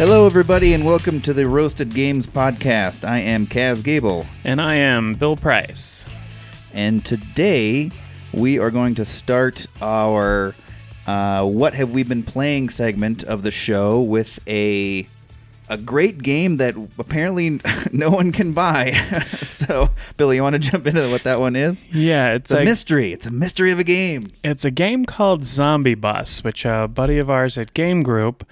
Hello, everybody, and welcome to the Roasted Games Podcast. I am Kaz Gable. And I am Bill Price. And today, we are going to start our What Have We Been Playing segment of the show with a great game that apparently no one can buy. So, Billy, you want to jump into what that one is? Yeah, it's a mystery. It's a mystery of a game. It's a game called Zombie Bus, which a buddy of ours at Game Group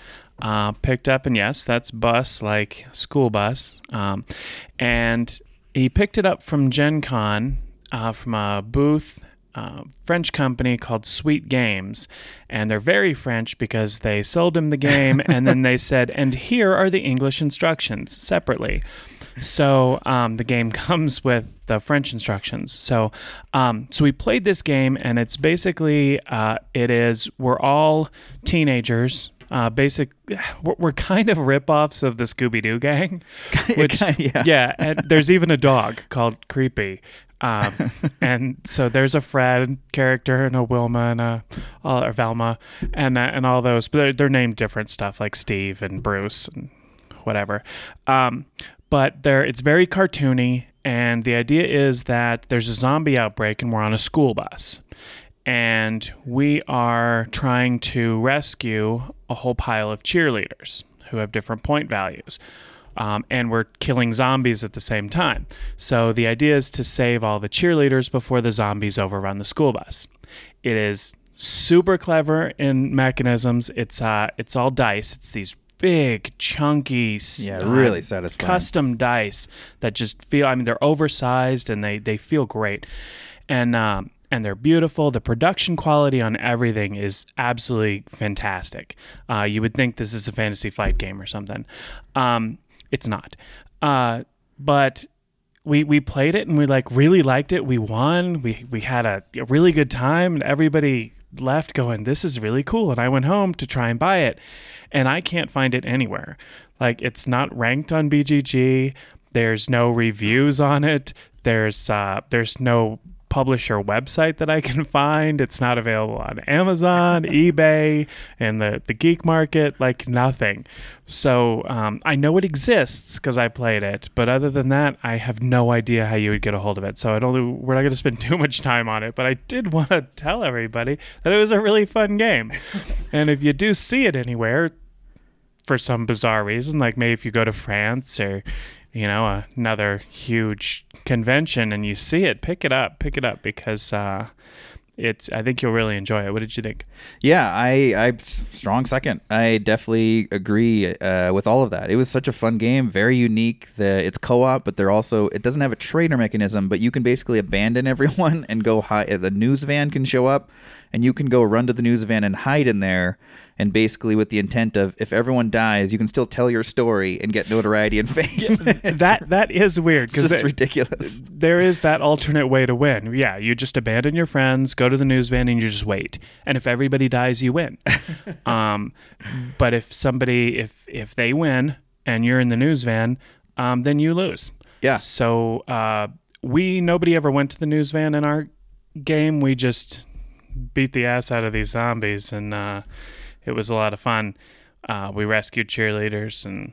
picked up. And yes, that's bus, like school bus. And he picked it up from Gen Con, from a booth, French company called Sweet Games, and they're very French because they sold him the game and then they said, and here are the English instructions separately. So the game comes with the French instructions. So so we played this game, and it's basically we're all teenagers. We're kind of ripoffs of the Scooby-Doo gang, which yeah. And there's even a dog called Creepy. And so there's a Fred character and a Wilma and or Velma and all those, but they're named different stuff like Steve and Bruce and whatever. But it's very cartoony, and the idea is that there's a zombie outbreak and we're on a school bus, and we are trying to rescue a whole pile of cheerleaders who have different point values. And we're killing zombies at the same time. So the idea is to save all the cheerleaders before the zombies overrun the school bus. It is super clever in mechanisms. It's all dice. It's these big, chunky, really satisfying custom dice that just feel. I mean, they're oversized and they feel great, and they're beautiful. The production quality on everything is absolutely fantastic. You would think this is a Fantasy Flight game or something. It's not. But we played it, and we really liked it. We won. We had a really good time, and everybody left going, this is really cool. And I went home to try and buy it, and I can't find it anywhere. It's not ranked on BGG. There's no reviews on it. There's no publisher website that I can find. It's not available on Amazon, eBay, and the geek market, nothing. So I know it exists because I played it, but other than that, I have no idea how you would get a hold of it. So we're not going to spend too much time on it, but I did want to tell everybody that it was a really fun game. And if you do see it anywhere, for some bizarre reason, maybe if you go to France or another huge convention and you see it, pick it up because I think you'll really enjoy it. What did you think? Yeah, I strong second. I definitely agree with all of that. It was such a fun game, very unique. It's co-op, but it doesn't have a trader mechanism, but you can basically abandon everyone and go high. The news van can show up, and you can go run to the news van and hide in there. And basically with the intent of, if everyone dies, you can still tell your story and get notoriety and fame. Yeah, that is weird. It's just ridiculous. There is that alternate way to win. Yeah, you just abandon your friends, go to the news van, and you just wait. And if everybody dies, you win. But if somebody, if they win and you're in the news van, then you lose. Yeah. So nobody ever went to the news van in our game. We just beat the ass out of these zombies, and it was a lot of fun. We rescued cheerleaders, and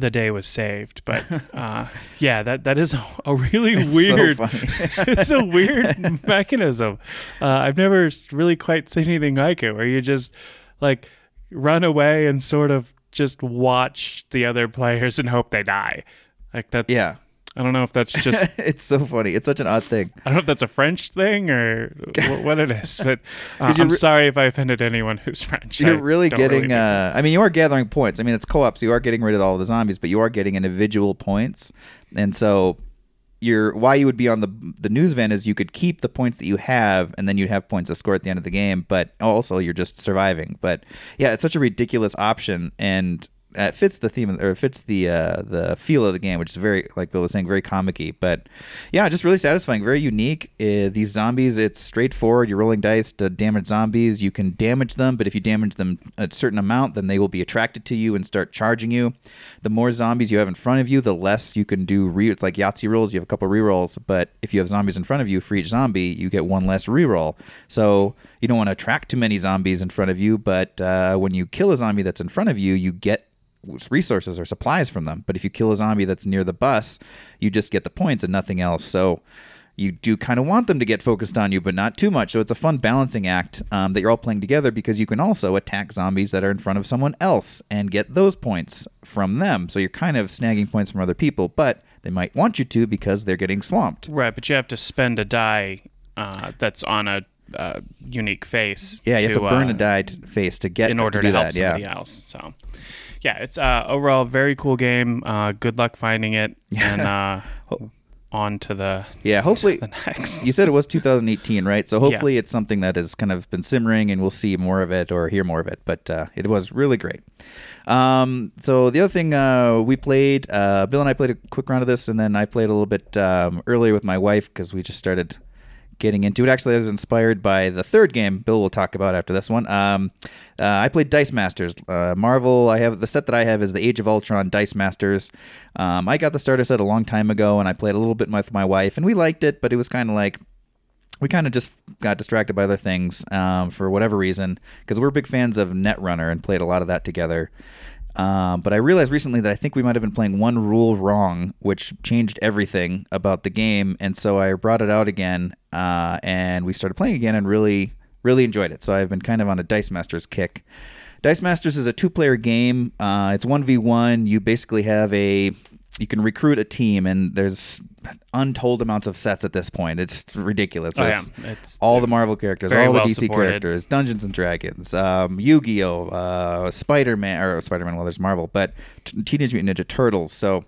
the day was saved. But that is a really weird. So it's a weird mechanism. I've never really quite seen anything like it, where you just run away and sort of just watch the other players and hope they die. I don't know if that's just... It's so funny. It's such an odd thing. I don't know if that's a French thing or what it is, but I'm sorry if I offended anyone who's French. You're really getting... you are gathering points. It's co-op, so you are getting rid of all the zombies, but you are getting individual points. And so why you would be on the news van is you could keep the points that you have, and then you'd have points to score at the end of the game, but also you're just surviving. But yeah, it's such a ridiculous option, and It fits the theme, or it fits the feel of the game, which is very, like Bill was saying, very comic-y. But yeah, just really satisfying, very unique. These zombies, it's straightforward. You're rolling dice to damage zombies. You can damage them, but if you damage them a certain amount, then they will be attracted to you and start charging you. The more zombies you have in front of you, the less you can do. It's like Yahtzee rolls. You have a couple rerolls, but if you have zombies in front of you, for each zombie, you get one less reroll. So you don't want to attract too many zombies in front of you, but when you kill a zombie that's in front of you, you get resources or supplies from them. But if you kill a zombie that's near the bus, you just get the points and nothing else. So you do kind of want them to get focused on you, but not too much. So it's a fun balancing act that you're all playing together, because you can also attack zombies that are in front of someone else and get those points from them. So you're kind of snagging points from other people, but they might want you to because they're getting swamped. Right, but you have to spend a die that's on a unique face. Yeah, you have to burn a die face to get in order to help somebody else. So yeah, it's overall very cool game. Good luck finding it, and on to the hopefully the next. You said it was 2018, right? So hopefully it's something that has kind of been simmering, and we'll see more of it or hear more of it. But it was really great. So the other thing we played, Bill and I played a quick round of this, and then I played a little bit earlier with my wife because we just started getting into it. Actually, I was inspired by the third game Bill will talk about after this one. I played Dice Masters. Marvel, I have the set that I have is the Age of Ultron Dice Masters. I got the starter set a long time ago, and I played a little bit with my wife, and we liked it, but it was kind of like, we kind of just got distracted by other things for whatever reason, because we're big fans of Netrunner and played a lot of that together. But I realized recently that I think we might have been playing one rule wrong, which changed everything about the game. And so I brought it out again, and we started playing again and really, really enjoyed it. So I've been kind of on a Dice Masters kick. Dice Masters is a two-player game. It's 1v1. You basically have you can recruit a team, and there's untold amounts of sets at this point. It's ridiculous. Oh, yeah. It's all the Marvel characters, all the DC characters, Dungeons and Dragons, Yu-Gi-Oh, Spider-Man. Well, there's Marvel, but Teenage Mutant Ninja Turtles. So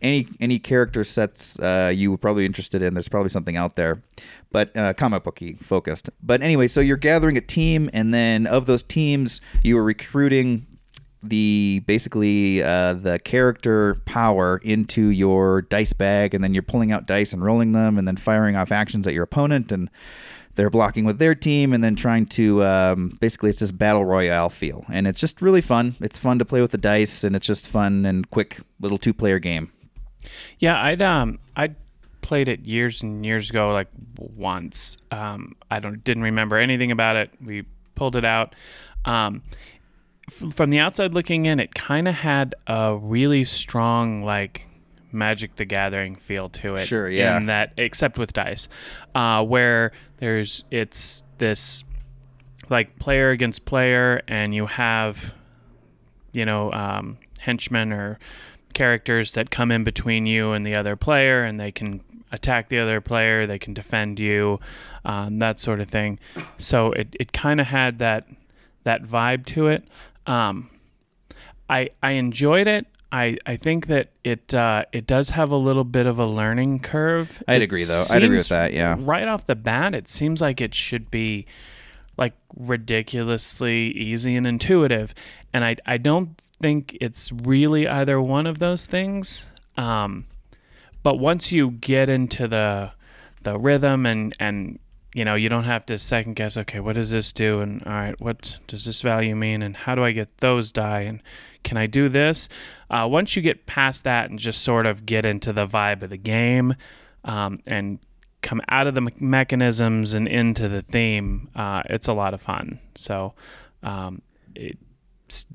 any character sets you were probably interested in, there's probably something out there, but comic booky focused. But anyway, so you're gathering a team, and then of those teams, you are recruiting the character power into your dice bag, and then you're pulling out dice and rolling them, and then firing off actions at your opponent, and they're blocking with their team, and then trying to basically it's this battle royale feel, and it's just really fun. It's fun to play with the dice, and it's just fun and quick little two-player game. Yeah, I'd played it years and years ago, like once. I didn't remember anything about it. We pulled it out. From the outside looking in, it kind of had a really strong, like, Magic the Gathering feel to it. Sure, yeah. In that, except with dice, where it's this, like, player against player, and you have, henchmen or characters that come in between you and the other player, and they can attack the other player, they can defend you, that sort of thing. So it kind of had that vibe to it. I enjoyed it. I think that it does have a little bit of a learning curve. I'd agree with that, yeah. Right off the bat, it seems like it should be like ridiculously easy and intuitive. And I don't think it's really either one of those things. But once you get into the rhythm and you don't have to second guess, okay, what does this do? And all right, what does this value mean? And how do I get those die? And can I do this? Once you get past that and just sort of get into the vibe of the game and come out of the mechanisms and into the theme, it's a lot of fun. So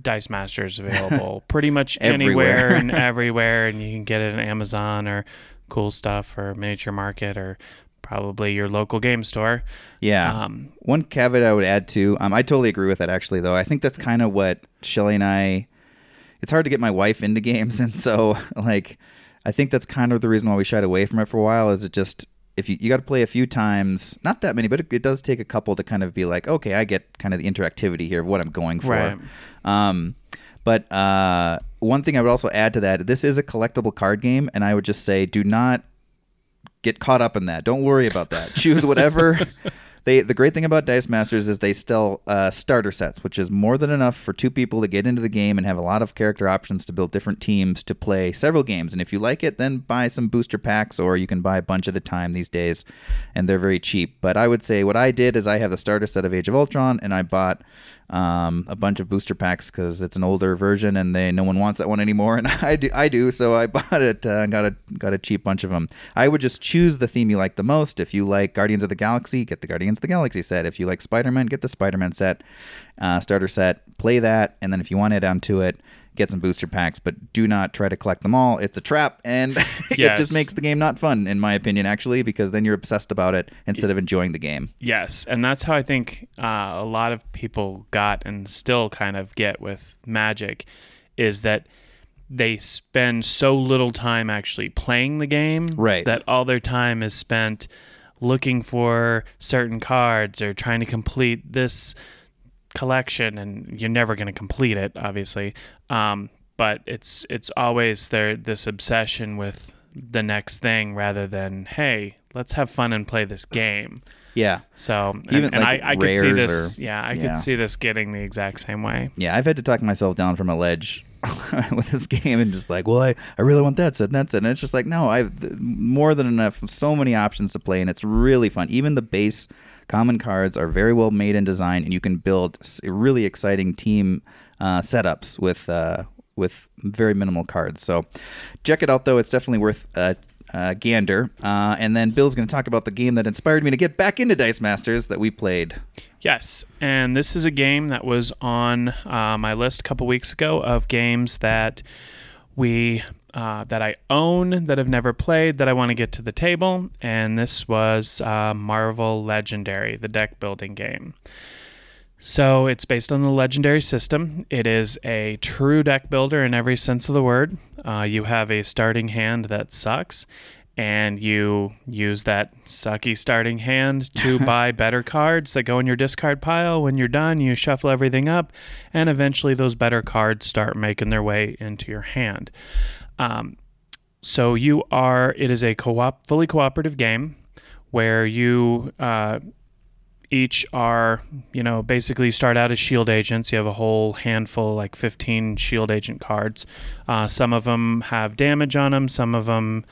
Dice Masters available pretty much anywhere and everywhere. And you can get it on Amazon or Cool Stuff or Miniature Market or probably your local game store. Yeah. One caveat I would add to, I totally agree with that actually, though. I think that's kind of what Shelly and I, it's hard to get my wife into games. And so like, I think that's kind of the reason why we shied away from it for a while is it just, if you got to play a few times, not that many, but it does take a couple to kind of be like, okay, I get kind of the interactivity here of what I'm going for. Right. But one thing I would also add to that, this is a collectible card game. And I would just say, do not get caught up in that. Don't worry about that. Choose whatever The great thing about Dice Masters is they sell starter sets, which is more than enough for two people to get into the game and have a lot of character options to build different teams to play several games. And if you like it, then buy some booster packs, or you can buy a bunch at a time these days, and they're very cheap. But I would say what I did is I have the starter set of Age of Ultron, and I bought a bunch of booster packs because it's an older version and no one wants that one anymore, and I do, so I bought it and got a cheap bunch of them. I would just choose the theme you like the most. If you like Guardians of the Galaxy, get the Guardians of the Galaxy set. If you like Spider-Man, get the Spider-Man set, starter set, play that, and then if you want to add on to it, get some booster packs, but do not try to collect them all. It's a trap, and yes. It just makes the game not fun, in my opinion, actually, because then you're obsessed about it instead of enjoying the game. Yes, and that's how I think a lot of people got and still kind of get with Magic, is that they spend so little time actually playing the game, right, that all their time is spent looking for certain cards or trying to complete this collection, and you're never going to complete it, obviously, but it's always this obsession with the next thing rather than, hey, let's have fun and play this game. Yeah. So, I could see this. I could see this getting the exact same way. Yeah, I've had to talk myself down from a ledge with this game and just like, well, I really want that set and that set. And it's just like, no, I've more than enough, so many options to play, and it's really fun. Even the base common cards are very well made and designed, and you can build really exciting team setups with very minimal cards. So check it out, though. It's definitely worth gander. And then Bill's going to talk about the game that inspired me to get back into Dice Masters that we played. Yes, and this is a game that was on my list a couple weeks ago of games that that I own, that I've never played, that I want to get to the table, and this was Marvel Legendary, the deck building game. So it's based on the Legendary system. It is a true deck builder in every sense of the word. You have a starting hand that sucks, and you use that sucky starting hand to buy better cards that go in your discard pile. When you're done, you shuffle everything up, and eventually those better cards start making their way into your hand. So it is a fully cooperative game where you each are, basically start out as shield agents. You have a whole handful, like 15 shield agent cards. Some of them have damage on them. Some of them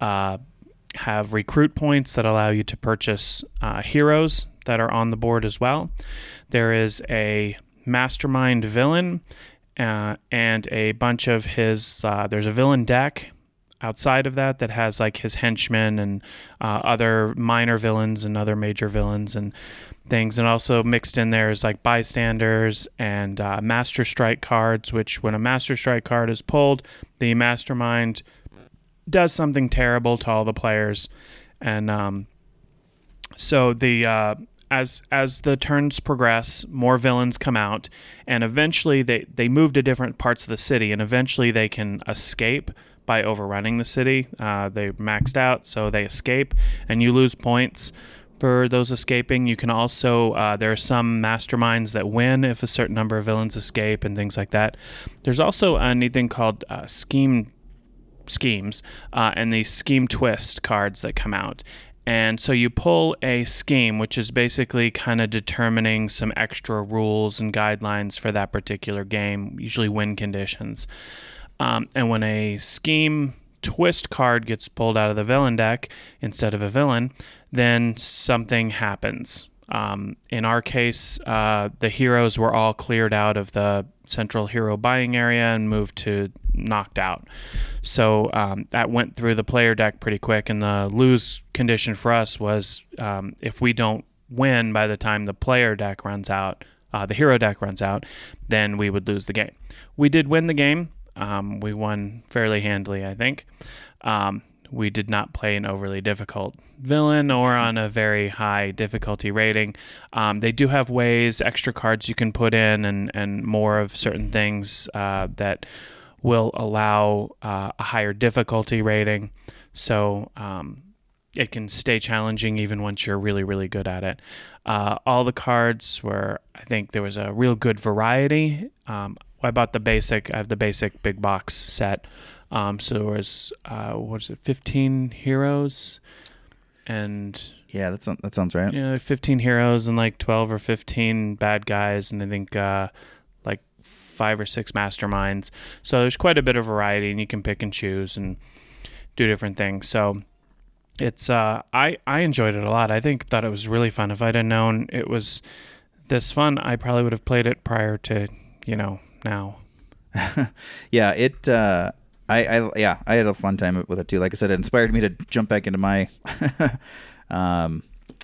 have recruit points that allow you to purchase heroes that are on the board as well. There is a mastermind villain. And a bunch of his, there's a villain deck outside of that has like his henchmen and other minor villains and other major villains and things. And also mixed in there is like bystanders and Master Strike cards, which when a Master Strike card is pulled, the mastermind does something terrible to all the players. And so the... As the turns progress, more villains come out, and eventually they move to different parts of the city, and eventually they can escape by overrunning the city. They're maxed out, so they escape, and you lose points for those escaping. You can also, there are some masterminds that win if a certain number of villains escape and things like that. There's also a neat thing called schemes, and the scheme twist cards that come out. And so you pull a scheme, which is basically kind of determining some extra rules and guidelines for that particular game, usually win conditions. And when a scheme twist card gets pulled out of the villain deck instead of a villain, then something happens. In our case, the heroes were all cleared out of the central hero buying area and moved to knocked out. So that went through the player deck pretty quick, and the lose condition for us was if we don't win by the time the player deck runs out, the hero deck runs out, then we would lose the game. We did win the game. We won fairly handily, I think. We did not play an overly difficult villain or on a very high difficulty rating. They do have ways, extra cards you can put in and more of certain things that will allow a higher difficulty rating. So it can stay challenging even once you're really, really good at it. All the cards were, I think there was a real good variety. I bought the basic, I have the basic big box set. So there was, 15 heroes? and yeah, that sounds right. Yeah, you know, 15 heroes and like 12 or 15 bad guys, and I think like 5 or 6 masterminds. So there's quite a bit of variety, and you can pick and choose and do different things. So it's I enjoyed it a lot. I thought it was really fun. If I'd have known it was this fun, I probably would have played it prior to, you know, now. Yeah, it I had a fun time with it too. Like I said, it inspired me to jump back into my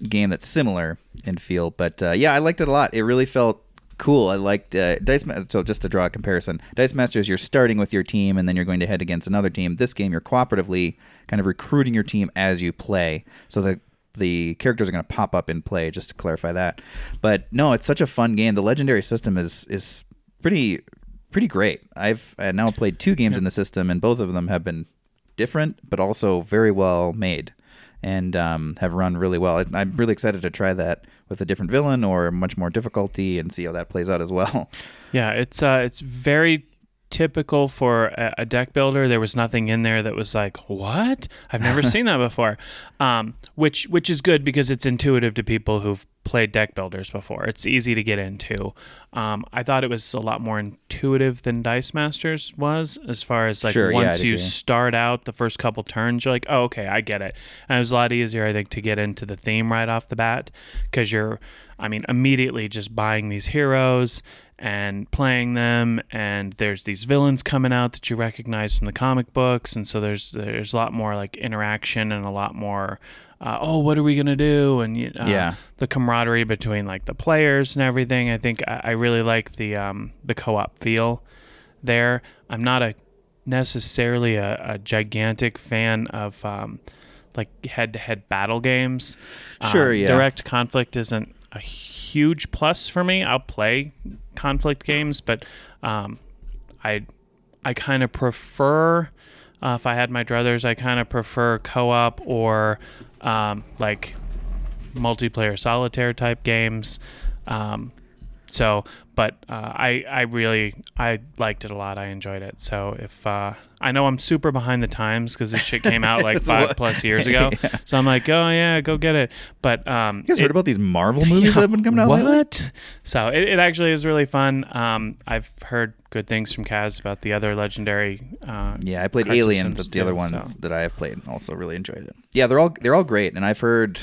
game that's similar in feel, but yeah, I liked it a lot. It really felt cool. I liked so just to draw a comparison, Dice Masters, you're starting with your team and then you're going to head against another team. This game, you're cooperatively kind of recruiting your team as you play, so the characters are going to pop up in play, just to clarify that. But no, it's such a fun game. The legendary system is pretty great. I now played 2 games in the system, and both of them have been different but also very well made, and have run really well. I'm really excited to try that with a different villain or much more difficulty and see how that plays out as well. Yeah, it's very typical for a deck builder. There was nothing in there that was like, what? I've never seen that before. Which is good because it's intuitive to people who've played deck builders before. It's easy to get into. I thought it was a lot more intuitive than Dice Masters was, as far as like, sure, once you start out the first couple turns, you're like, oh, okay, I get it. And it was a lot easier, I think, to get into the theme right off the bat, because you're, I mean, immediately just buying these heroes and playing them, and there's these villains coming out that you recognize from the comic books, and so there's a lot more like interaction and a lot more what are we gonna do, and the camaraderie between like the players and everything. I think I really like the co-op feel there. I'm not necessarily a gigantic fan of like head-to-head battle games. Sure, yeah. Direct conflict isn't a huge plus for me. I'll play conflict games, but I kind of prefer, if I had my druthers, I kind of prefer co-op or like multiplayer solitaire type games. I liked it a lot. I enjoyed it. So if I know I'm super behind the times because this shit came out like 5+ years ago. Yeah. So I'm like, oh yeah, go get it. But you guys heard about these Marvel movies that have been coming out lately? So it actually is really fun. I've heard good things from Kaz about the other legendary. I played Aliens. That's the other ones that I have played. Also really enjoyed it. Yeah, they're all great, and I've heard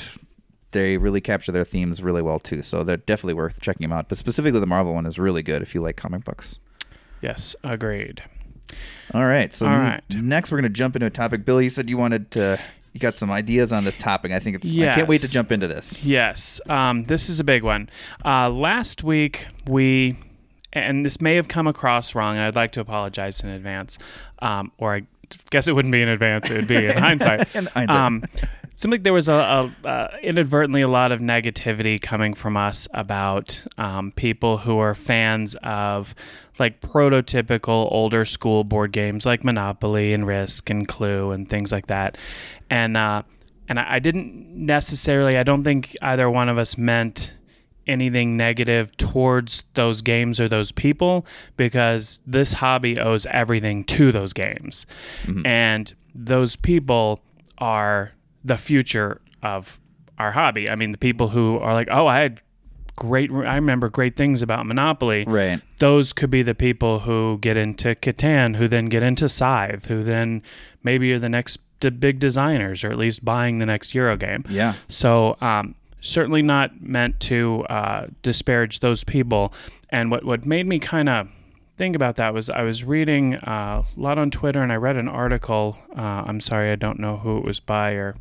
they really capture their themes really well too, so they're definitely worth checking them out. But specifically the Marvel one is really good if you like comic books. Yes, agreed. All right. Next we're going to jump into a topic. Bill, you said you got some ideas on this topic. I think yes. I can't wait to jump into this. Yes, this is a big one. Last week and this may have come across wrong, and I'd like to apologize in advance, or I guess it wouldn't be in advance, it would be in hindsight. It seemed like there was inadvertently a lot of negativity coming from us about people who are fans of like prototypical older school board games like Monopoly and Risk and Clue and things like that. And I didn't necessarily, I don't think either one of us meant anything negative towards those games or those people, because this hobby owes everything to those games. Mm-hmm. And those people are the future of our hobby. I mean, the people who are like, oh, I remember great things about Monopoly. Right. Those could be the people who get into Catan, who then get into Scythe, who then maybe are the next big designers, or at least buying the next Euro game. Yeah. So certainly not meant to disparage those people. And what made me kind of thing about that was I was reading a lot on Twitter, and I read an article. I'm sorry, I don't know who it was by or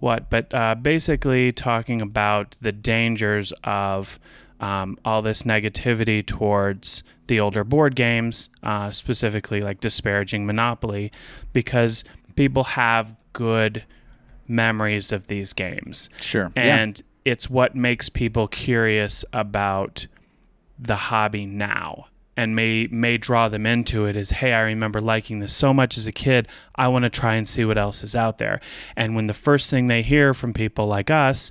what, but basically talking about the dangers of all this negativity towards the older board games, specifically like disparaging Monopoly, because people have good memories of these games. Sure. And it's what makes people curious about the hobby now, and may draw them into it, is, hey, I remember liking this so much as a kid, I want to try and see what else is out there. And when the first thing they hear from people like us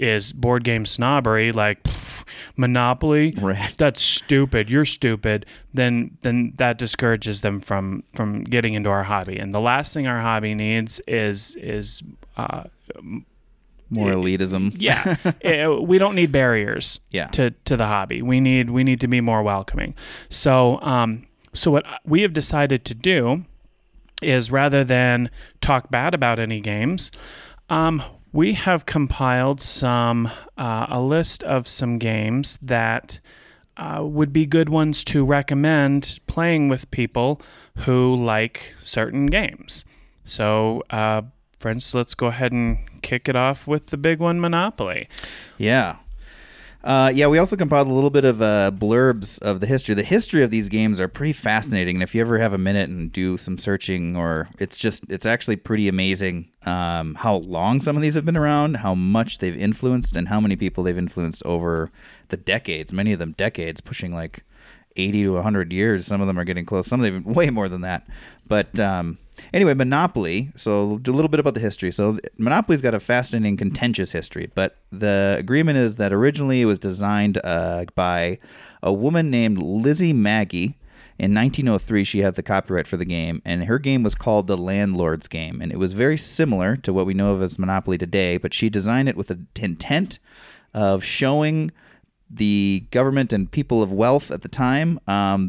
is board game snobbery, like Monopoly. Right. That's stupid. You're stupid. Then that discourages them from getting into our hobby. And the last thing our hobby needs is more elitism. Yeah. We don't need barriers to the hobby. We need to be more welcoming. So what we have decided to do is, rather than talk bad about any games, we have compiled a list of some games that would be good ones to recommend playing with people who like certain games. So, friends, let's go ahead and kick it off with the big one, Monopoly. Yeah. We also compiled a little bit of blurbs of the history. The history of these games are pretty fascinating, and if you ever have a minute and do some searching, or it's actually pretty amazing how long some of these have been around, how much they've influenced, and how many people they've influenced over the decades. Many of them decades, pushing like 80 to 100 years. Some of them are getting close. Some of them even way more than that. But anyway, Monopoly. So do a little bit about the history. So Monopoly's got a fascinating, contentious history, but the agreement is that originally it was designed by a woman named Lizzie Maggie. In 1903, she had the copyright for the game, and her game was called The Landlord's Game, and it was very similar to what we know of as Monopoly today, but she designed it with the intent of showing the government and people of wealth at the time,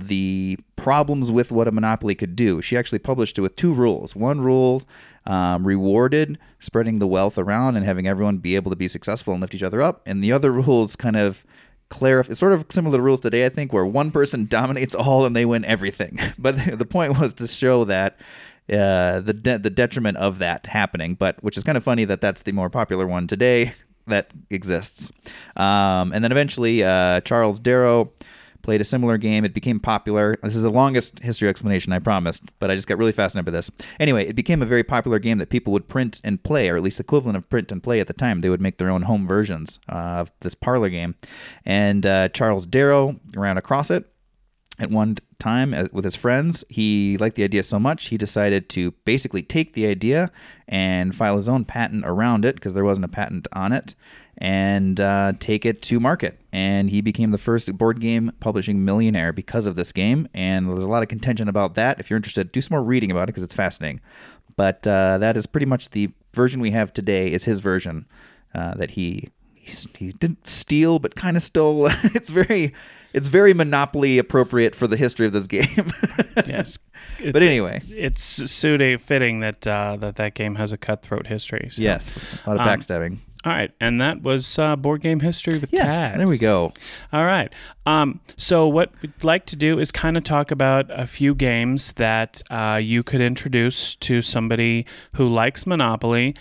the problems with what a monopoly could do. She actually published it with two rules. One rule rewarded spreading the wealth around and having everyone be able to be successful and lift each other up. And the other rules kind of clarify, sort of similar to rules today, I think, where one person dominates all and they win everything. But the point was to show that the detriment of that happening, but which is kind of funny that that's the more popular one today that exists. And then eventually Charles Darrow played a similar game. It became popular. This is the longest history explanation, I promised, but I just got really fascinated by this. Anyway, it became a very popular game that people would print and play, or at least the equivalent of print and play at the time. They would make their own home versions of this parlor game. And Charles Darrow ran across it at one time with his friends. He liked the idea so much, he decided to basically take the idea and file his own patent around it, because there wasn't a patent on it, and take it to market. And he became the first board game publishing millionaire because of this game. And there's a lot of contention about that. If you're interested, do some more reading about it, because it's fascinating. But that is pretty much the version we have today, is his version that he didn't steal, but kind of stole. It's very Monopoly appropriate for the history of this game. Yes. But anyway. It's fitting that that game has a cutthroat history. So. Yes. A lot of backstabbing. All right. And that was Board Game History with Kaz. Yes. There we go. All right. So what we'd like to do is kind of talk about a few games that you could introduce to somebody who likes Monopoly.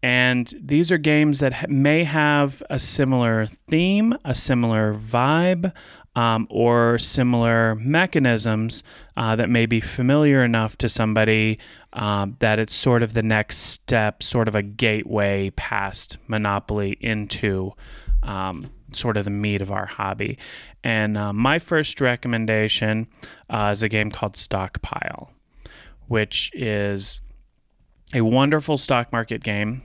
And these are games that may have a similar theme, a similar vibe, or similar mechanisms that may be familiar enough to somebody that it's sort of the next step, sort of a gateway past Monopoly into sort of the meat of our hobby. And my first recommendation is a game called Stockpile, which is a wonderful stock market game.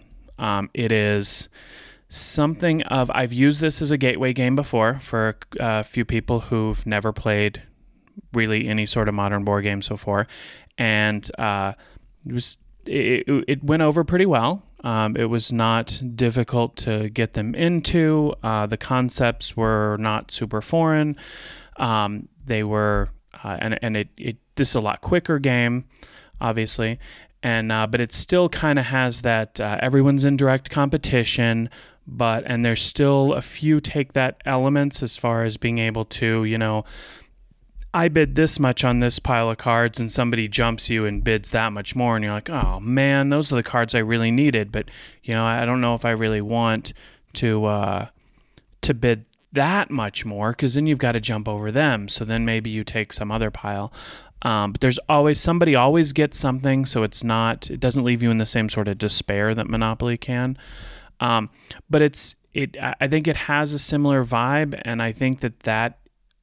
It is something of, I've used this as a gateway game before for a few people who've never played really any sort of modern board games before, and it went over pretty well. It was not difficult to get them into. The concepts were not super foreign. They were this is a lot quicker game, obviously, and but it still kind of has that everyone's in direct competition. And there's still a few take that elements as far as being able to, I bid this much on this pile of cards, and somebody jumps you and bids that much more, and you're like, oh man, those are the cards I really needed, but I don't know if I really want to bid that much more, because then you've got to jump over them. So then maybe you take some other pile. But there's always somebody always gets something, so it doesn't leave you in the same sort of despair that Monopoly can. But I think it has a similar vibe, and I think that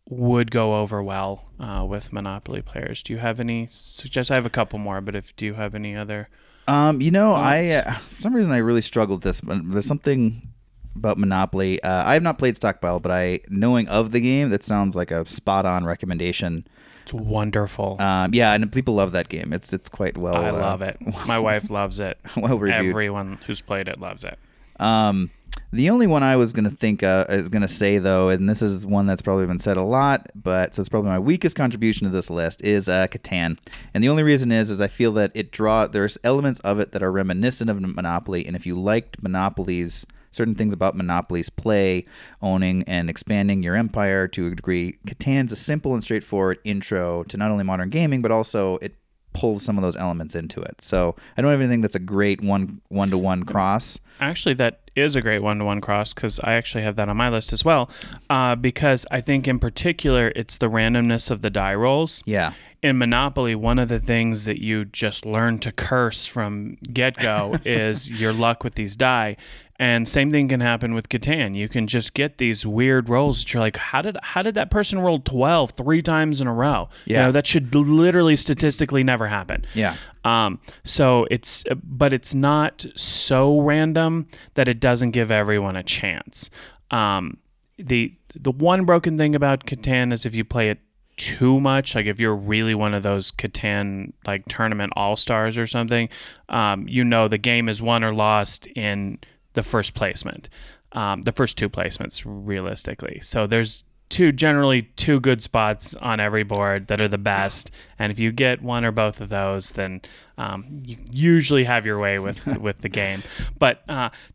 would go over well with Monopoly players. Do you have any suggestions? I have a couple more, but do you have any other? For some reason I really struggled with this, but there's something about Monopoly. I have not played Stockpile, but knowing of the game, that sounds like a spot-on recommendation. It's wonderful. Yeah, and people love that game. It's quite well. I love it. My wife loves it. Well reviewed. Everyone who's played it loves it. The only one I was going to say though, and this is one that's probably been said a lot, but so it's probably my weakest contribution to this list is Catan. And the only reason is I feel that there's elements of it that are reminiscent of Monopoly, and if you liked Monopoly's certain things about Monopoly's play, owning, and expanding your empire to a degree, Catan's a simple and straightforward intro to not only modern gaming, but also it pulls some of those elements into it. So I don't have anything that's a great one-to-one cross. Actually, that is a great one-to-one cross because I actually have that on my list as well because I think in particular it's the randomness of the die rolls. Yeah. In Monopoly, one of the things that you just learn to curse from get-go is your luck with these die. And same thing can happen with Catan. You can just get these weird rolls that you're like, how did that person roll 12 three times in a row? Yeah. You know, that should literally statistically never happen. Yeah. So it's not so random that it doesn't give everyone a chance. The one broken thing about Catan is if you play it too much, like if you're really one of those Catan like tournament all-stars or something, you know the game is won or lost in the first placement, the first two placements realistically. So there's generally two good spots on every board that are the best, and if you get one or both of those, then you usually have your way with the game. But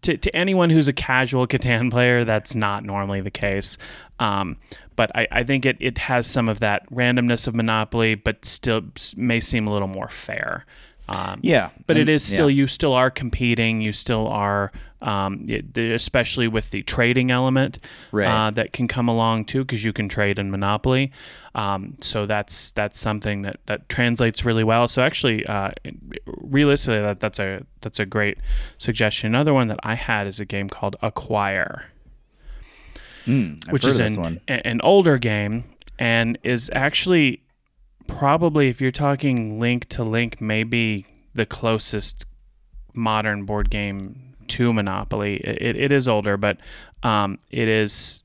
to anyone who's a casual Catan player, that's not normally the case. But I think it has some of that randomness of Monopoly, but still may seem a little more fair. But it is still, you still are competing. You still are, especially with the trading element, right, that can come along too, because you can trade in Monopoly. So that's something that translates really well. So actually, realistically, that's a great suggestion. Another one that I had is a game called Acquire, which is an older game and is actually, probably, if you're talking link to link, maybe the closest modern board game to Monopoly. It is older, but it is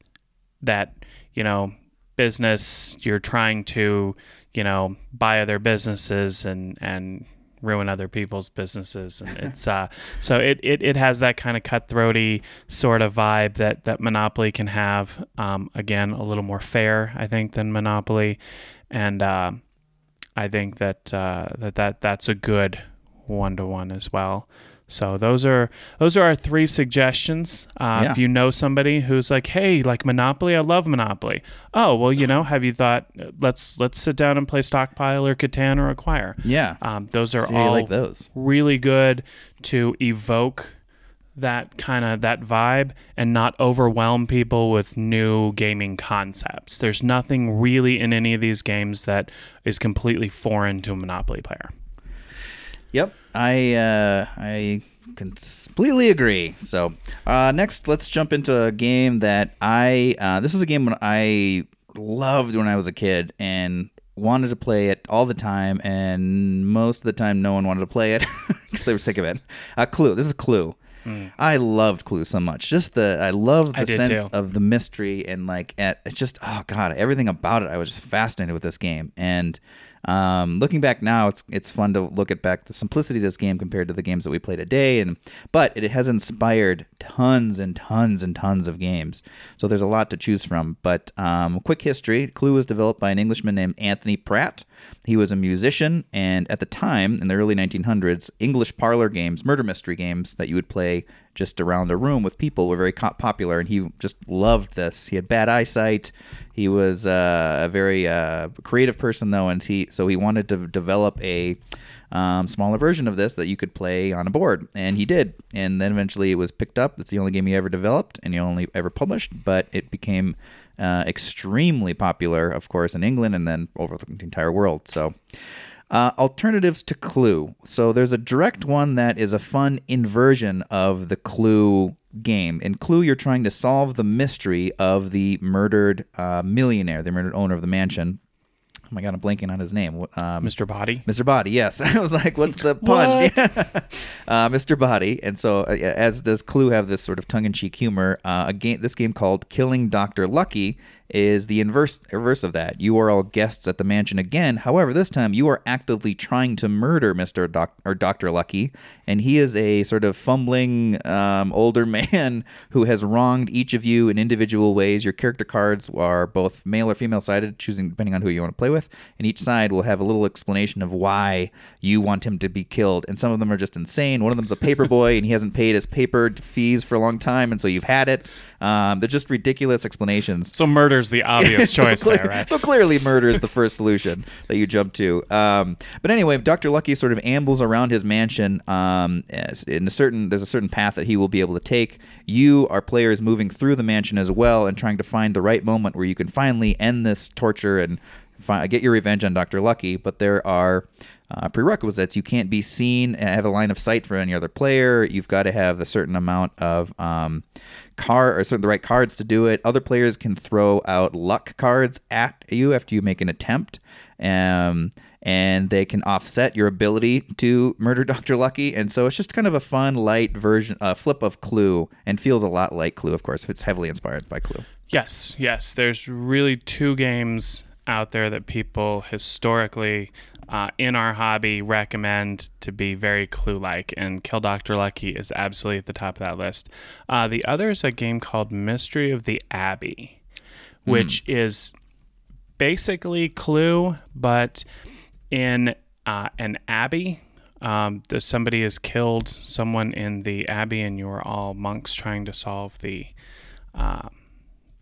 that, you know, business, you're trying to, you know, buy other businesses and ruin other people's businesses, and it's so it has that kind of cutthroaty sort of vibe that Monopoly can have. Again, a little more fair, I think, than Monopoly, and I think that's a good one-to-one as well. So those are our three suggestions. If you know somebody who's like, hey, like Monopoly, I love Monopoly. Oh, well, you know, have you thought, let's sit down and play Stockpile or Catan or Acquire. Yeah. Those are all like those. Really good to evoke that kind of that vibe and not overwhelm people with new gaming concepts. There's nothing really in any of these games that is completely foreign to a Monopoly player. Yep. I completely agree. So next, let's jump into a game that this is a game I loved when I was a kid and wanted to play it all the time, and most of the time no one wanted to play it because they were sick of it. Clue. This is Clue. I loved Clue so much. I loved the sense of the mystery, and like it's just, oh god, everything about it. I was just fascinated with this game, and looking back now, it's fun to look at back the simplicity of this game compared to the games that we play today. But it has inspired tons and tons and tons of games. So there's a lot to choose from. But quick history: Clue was developed by an Englishman named Anthony Pratt. He was a musician, and at the time, in the early 1900s, English parlor games, murder mystery games that you would play just around a room with people, were very popular, and he just loved this. He had bad eyesight. He was a very creative person, though, and so he wanted to develop a smaller version of this that you could play on a board, and he did. And then eventually it was picked up. That's the only game he ever developed and he only ever published, but it became extremely popular, of course, in England and then over the entire world. So alternatives to Clue. So there's a direct one that is a fun inversion of the Clue game. In Clue, you're trying to solve the mystery of the murdered millionaire, the murdered owner of the mansion, oh my God, I'm blanking on his name. Mr. Body. Mr. Body, yes. I was like, what's the pun? Mr. Body. And so as does Clue have this sort of tongue-in-cheek humor, this game called Killing Dr. Lucky is the inverse of that. You are all guests at the mansion again. However, this time you are actively trying to murder Dr. Lucky, and he is a sort of fumbling older man who has wronged each of you in individual ways. Your character cards are both male or female sided, choosing depending on who you want to play with, and each side will have a little explanation of why you want him to be killed. And some of them are just insane. One of them's a paper boy, and he hasn't paid his paper fees for a long time, and so you've had it. They're just ridiculous explanations. So murder's the obvious choice there, right? So clearly murder is the first solution that you jump to. But anyway, Dr. Lucky sort of ambles around his mansion. There's a certain path that he will be able to take. You are players moving through the mansion as well and trying to find the right moment where you can finally end this torture and get your revenge on Dr. Lucky. But there are prerequisites. You can't be seen, have a line of sight for any other player. You've got to have a certain amount of the right cards to do it. Other players can throw out luck cards at you after you make an attempt, and they can offset your ability to murder Dr. Lucky. And so it's just kind of a fun, light version, flip of Clue, and feels a lot like Clue, of course, if it's heavily inspired by Clue. Yes. There's really two games out there that people historically in our hobby recommend to be very Clue-like, and Kill Dr. Lucky is absolutely at the top of that list. The other is a game called Mystery of the Abbey, which is basically Clue, but in an abbey. Somebody has killed someone in the abbey, and you're all monks trying to solve the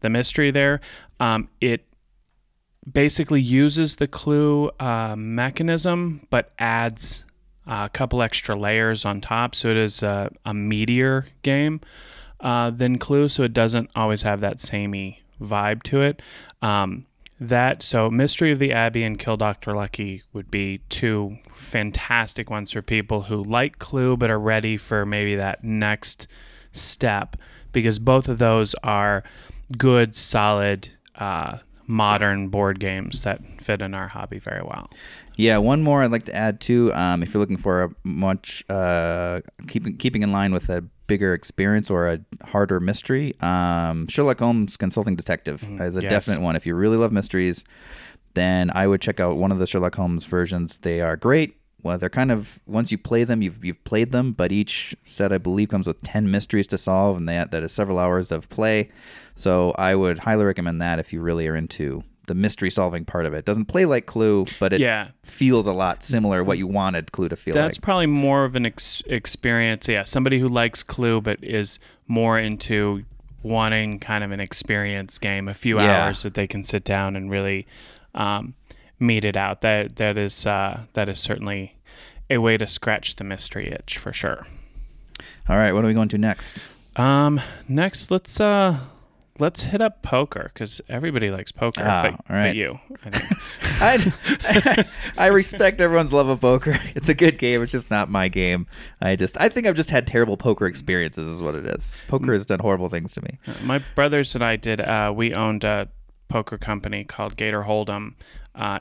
mystery there. It basically uses the Clue mechanism, but adds a couple extra layers on top. So it is a meatier game than Clue, so it doesn't always have that samey vibe to it. So Mystery of the Abbey and Kill Dr. Lucky would be two fantastic ones for people who like Clue but are ready for maybe that next step, because both of those are good, solid modern board games that fit in our hobby very well. Yeah, one more I'd like to add too. If you're looking for a much keeping in line with a bigger experience or a harder mystery, Sherlock Holmes Consulting Detective is a definite one. If you really love mysteries, then I would check out one of the Sherlock Holmes versions. They are great. Well, they're kind of, once you play them, you've played them, but each set, I believe, comes with 10 mysteries to solve, and that is several hours of play. So I would highly recommend that if you really are into the mystery-solving part of it. It doesn't play like Clue, but it feels a lot similar what you wanted Clue to feel like. That's probably more of an experience, somebody who likes Clue but is more into wanting kind of an experience game, a few hours that they can sit down and really meet it out. That is certainly a way to scratch the mystery itch for sure. All right, what are we going to next? Next, let's hit up poker, because everybody likes poker. But you, I think. I respect everyone's love of poker. It's a good game. It's just not my game. I think I've just had terrible poker experiences, is what it is. Poker has done horrible things to me. My brothers and I did. We owned a poker company called Gator Hold'em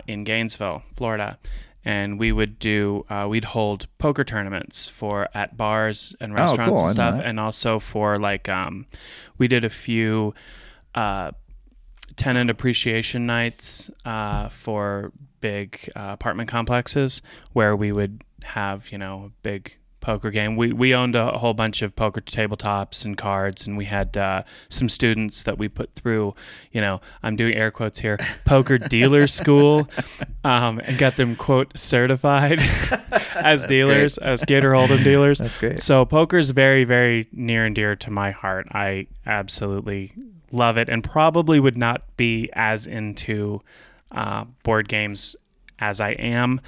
in Gainesville, Florida, and we would do we'd hold poker tournaments for at bars and restaurants and stuff, and also for like we did a few tenant appreciation nights for big apartment complexes where we would have a big poker game. We owned a whole bunch of poker tabletops and cards, and we had some students that we put through, I'm doing air quotes here, poker dealer school, and got them, quote, certified as dealers, as Gator Hold'em dealers. That's great. So poker is very, very near and dear to my heart. I absolutely love it, and probably would not be as into board games as I am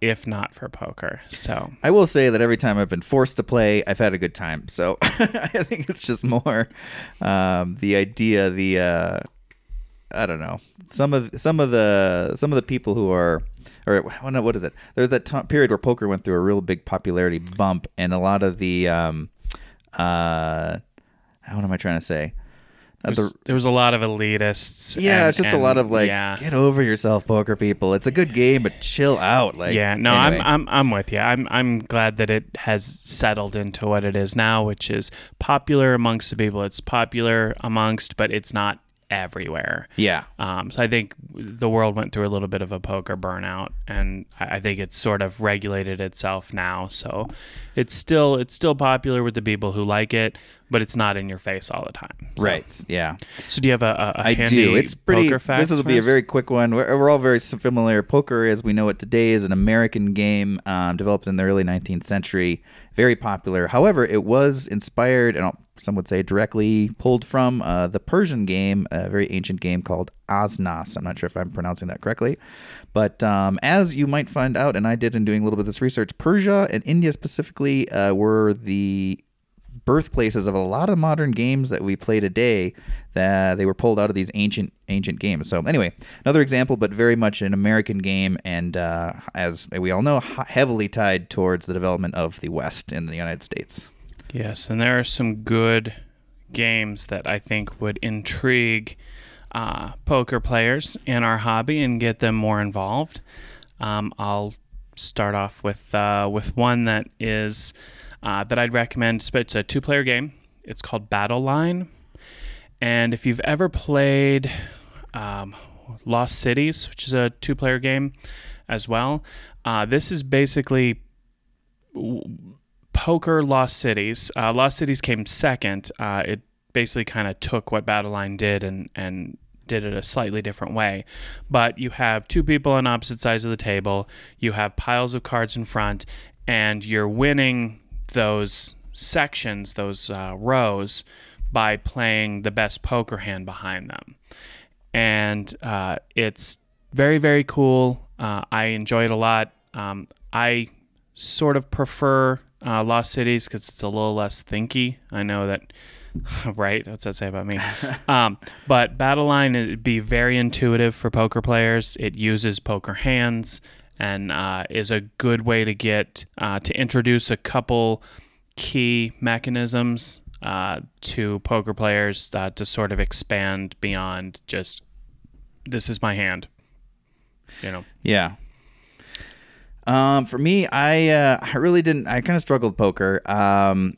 if not for poker. So I will say that every time I've been forced to play, I've had a good time. So I think it's just more the idea, I don't know, some of the people who are, or what is it? There's that period where poker went through a real big popularity bump, and a lot of the what am I trying to say? There was a lot of elitists. Yeah, it's just a lot of like, get over yourself, poker people. It's a good game, but chill out. Like, yeah, no, anyway. I'm with you. I'm glad that it has settled into what it is now, which is popular amongst the people. It's popular amongst, but it's not everywhere. Yeah. So I think the world went through a little bit of a poker burnout, and I think it's sort of regulated itself now. So it's still popular with the people who like it, but it's not in your face all the time. So. Right, yeah. So do you have a handy poker fact? This will be a very quick one. We're all very familiar. Poker, as we know it today, is an American game developed in the early 19th century. Very popular. However, it was inspired, and some would say directly pulled from the Persian game, a very ancient game called Asnas. I'm not sure if I'm pronouncing that correctly. But as you might find out, and I did in doing a little bit of this research, Persia and India specifically were the birthplaces of a lot of modern games that we play today, that they were pulled out of these ancient games. So anyway, another example, but very much an American game, and as we all know, heavily tied towards the development of the West in the United States. Yes, and there are some good games that I think would intrigue poker players in our hobby and get them more involved. I'll start off with one that is... that I'd recommend. It's a two-player game. It's called Battle Line. And if you've ever played Lost Cities, which is a two-player game as well, this is basically poker Lost Cities. Lost Cities came second. It basically kind of took what Battle Line did and did it a slightly different way. But you have two people on opposite sides of the table. You have piles of cards in front, and you're winning those sections, those rows, by playing the best poker hand behind them. And it's very, very cool. I enjoy it a lot. I sort of prefer Lost Cities because it's a little less thinky. I know that, right? What's that say about me? But Battle Line, it'd be very intuitive for poker players. It uses poker hands, and is a good way to get to introduce a couple key mechanisms to poker players to sort of expand beyond just, this is my hand, you know. Yeah. For me, I really didn't. I kind of struggled with poker. I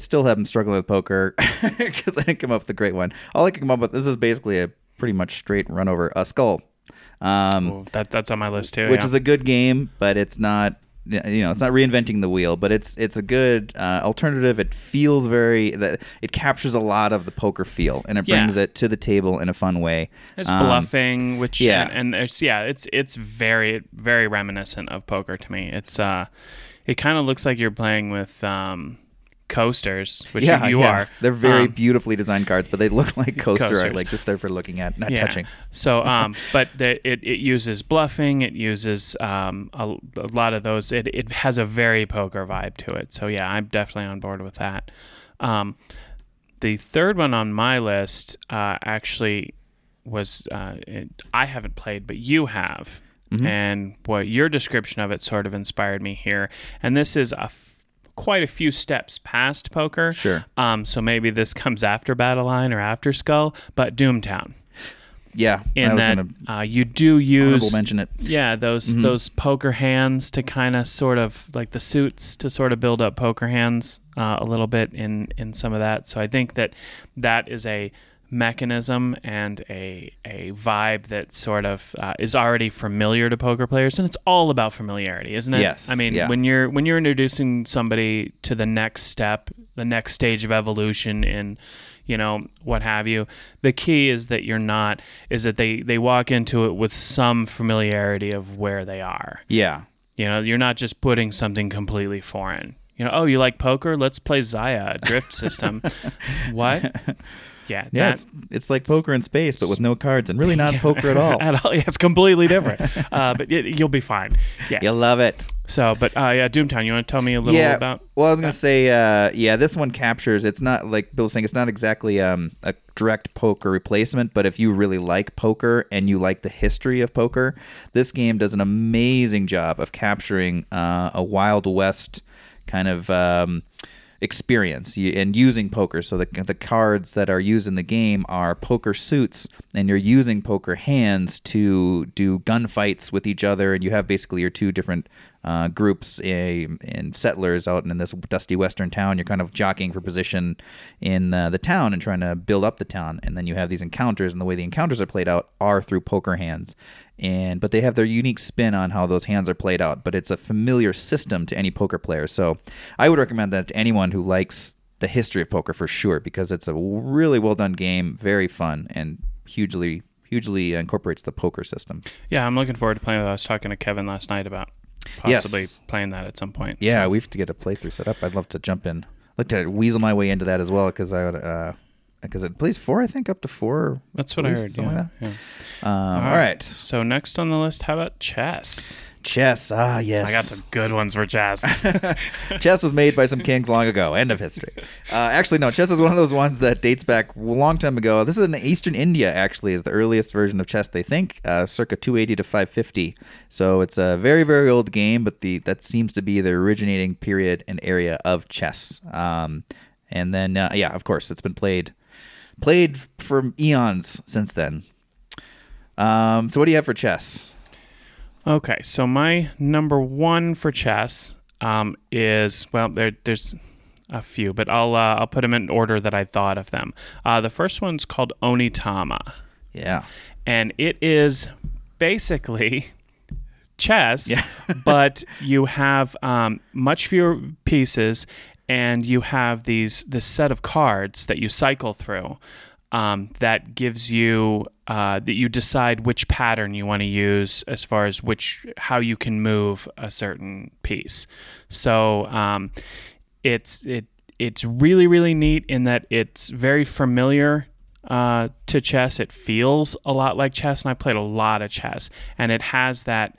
still haven't struggled with poker because I didn't come up with a great one. All I could come up with, this is basically a pretty much straight run over, a Skull. Ooh, that's on my list too, which is a good game, but it's not, it's not reinventing the wheel, but it's a good alternative. It feels it captures a lot of the poker feel, and it brings it to the table in a fun way. There's bluffing, which it's very, very reminiscent of poker to me. It's it kind of looks like you're playing with coasters, which you are. They're very beautifully desied cards, but they look like coasters. Right? Like just there for looking at, not touching. So, but it uses bluffing. It uses a lot of those. It has a very poker vibe to it. So yeah, I'm definitely on board with that. The third one on my list actually was I haven't played, but you have, and what your description of it sort of inspired me here. And this is quite a few steps past poker. Sure. So maybe this comes after Battle Line or after Skull, but Doomtown. Yeah. In that you do use... mention it. Yeah, those poker hands to kind of sort of, like the suits to sort of build up poker hands a little bit in some of that. So I think that is a mechanism and a vibe that sort of is already familiar to poker players, and it's all about familiarity, isn't it? Yes. I mean, when you're introducing somebody to the next step, the next stage of evolution in, what have you, the key is that they walk into it with some familiarity of where they are. Yeah. You're not just putting something completely foreign. You like poker? Let's play Zaya, Drift System. What? Yeah, it's like poker in space, but with no cards, and really not poker at all. At all, yeah, it's completely different. But you'll be fine. Yeah, you'll love it. So, but Doomtown, you want to tell me a little bit about? Well, I was gonna say, this one captures. It's not like Bill's saying. It's not exactly a direct poker replacement, but if you really like poker and you like the history of poker, this game does an amazing job of capturing a Wild West kind of experience and using poker. So the cards that are used in the game are poker suits, and you're using poker hands to do gunfights with each other, and you have basically your two different groups and settlers out in this dusty western town. You're kind of jockeying for position in the town and trying to build up the town, and then you have these encounters, and the way the encounters are played out are through poker hands. But they have their unique spin on how those hands are played out, but it's a familiar system to any poker player. So I would recommend that to anyone who likes the history of poker for sure, because it's a really well done game, very fun, and hugely incorporates the poker system. Yeah, I'm looking forward to playing with it. I was talking to Kevin last night about possibly playing that at some point. Yeah, so we have to get a playthrough set up. I'd love to jump in. I'd like to weasel my way into that as well, because I would, because it plays four, I think, up to four. That's what I heard. Yeah. Like that. All right. So next on the list, how about chess? Chess. Ah, yes. I got some good ones for chess. Chess was made by some kings long ago. End of history. Actually, no. Chess is one of those ones that dates back a long time ago. This is in Eastern India, actually, is the earliest version of chess, they think, circa 280 to 550. So it's a very, very old game, but that seems to be the originating period and area of chess. And then, yeah, of course, it's been played for eons since then. So what do you have for chess? Okay, so my number one for chess is, well, there's a few, but I'll put them in order that I thought of them. The first one's called Onitama. Yeah. And it is basically chess, but you have much fewer pieces, and you have this set of cards that you cycle through that gives you that you decide which pattern you want to use as far as how you can move a certain piece. So it's really, really neat in that it's very familiar to chess. It feels a lot like chess, and I played a lot of chess, and it has that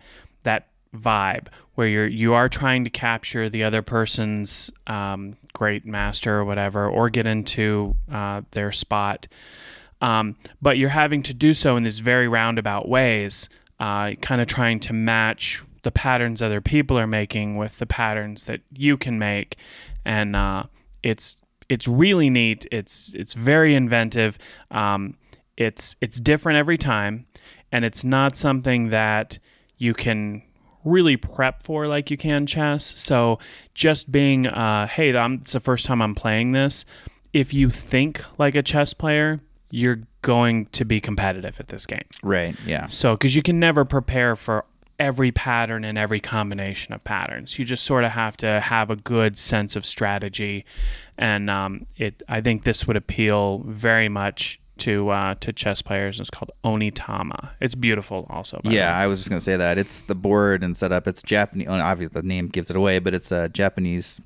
vibe where you are trying to capture the other person's great master or whatever, or get into their spot, but you're having to do so in these very roundabout ways, kind of trying to match the patterns other people are making with the patterns that you can make, and it's really neat. It's very inventive. It's different every time, and it's not something that you can really prep for like you can chess. So just being, hey, it's the first time I'm playing this. If you think like a chess player, you're going to be competitive at this game. Right, yeah. So, because you can never prepare for every pattern and every combination of patterns. You just sort of have to have a good sense of strategy. And I think this would appeal very much to chess players. It's called Onitama. It's beautiful also. I was just going to say that. It's the board and setup. It's Japanese. Obviously, the name gives it away, but it's a Japanese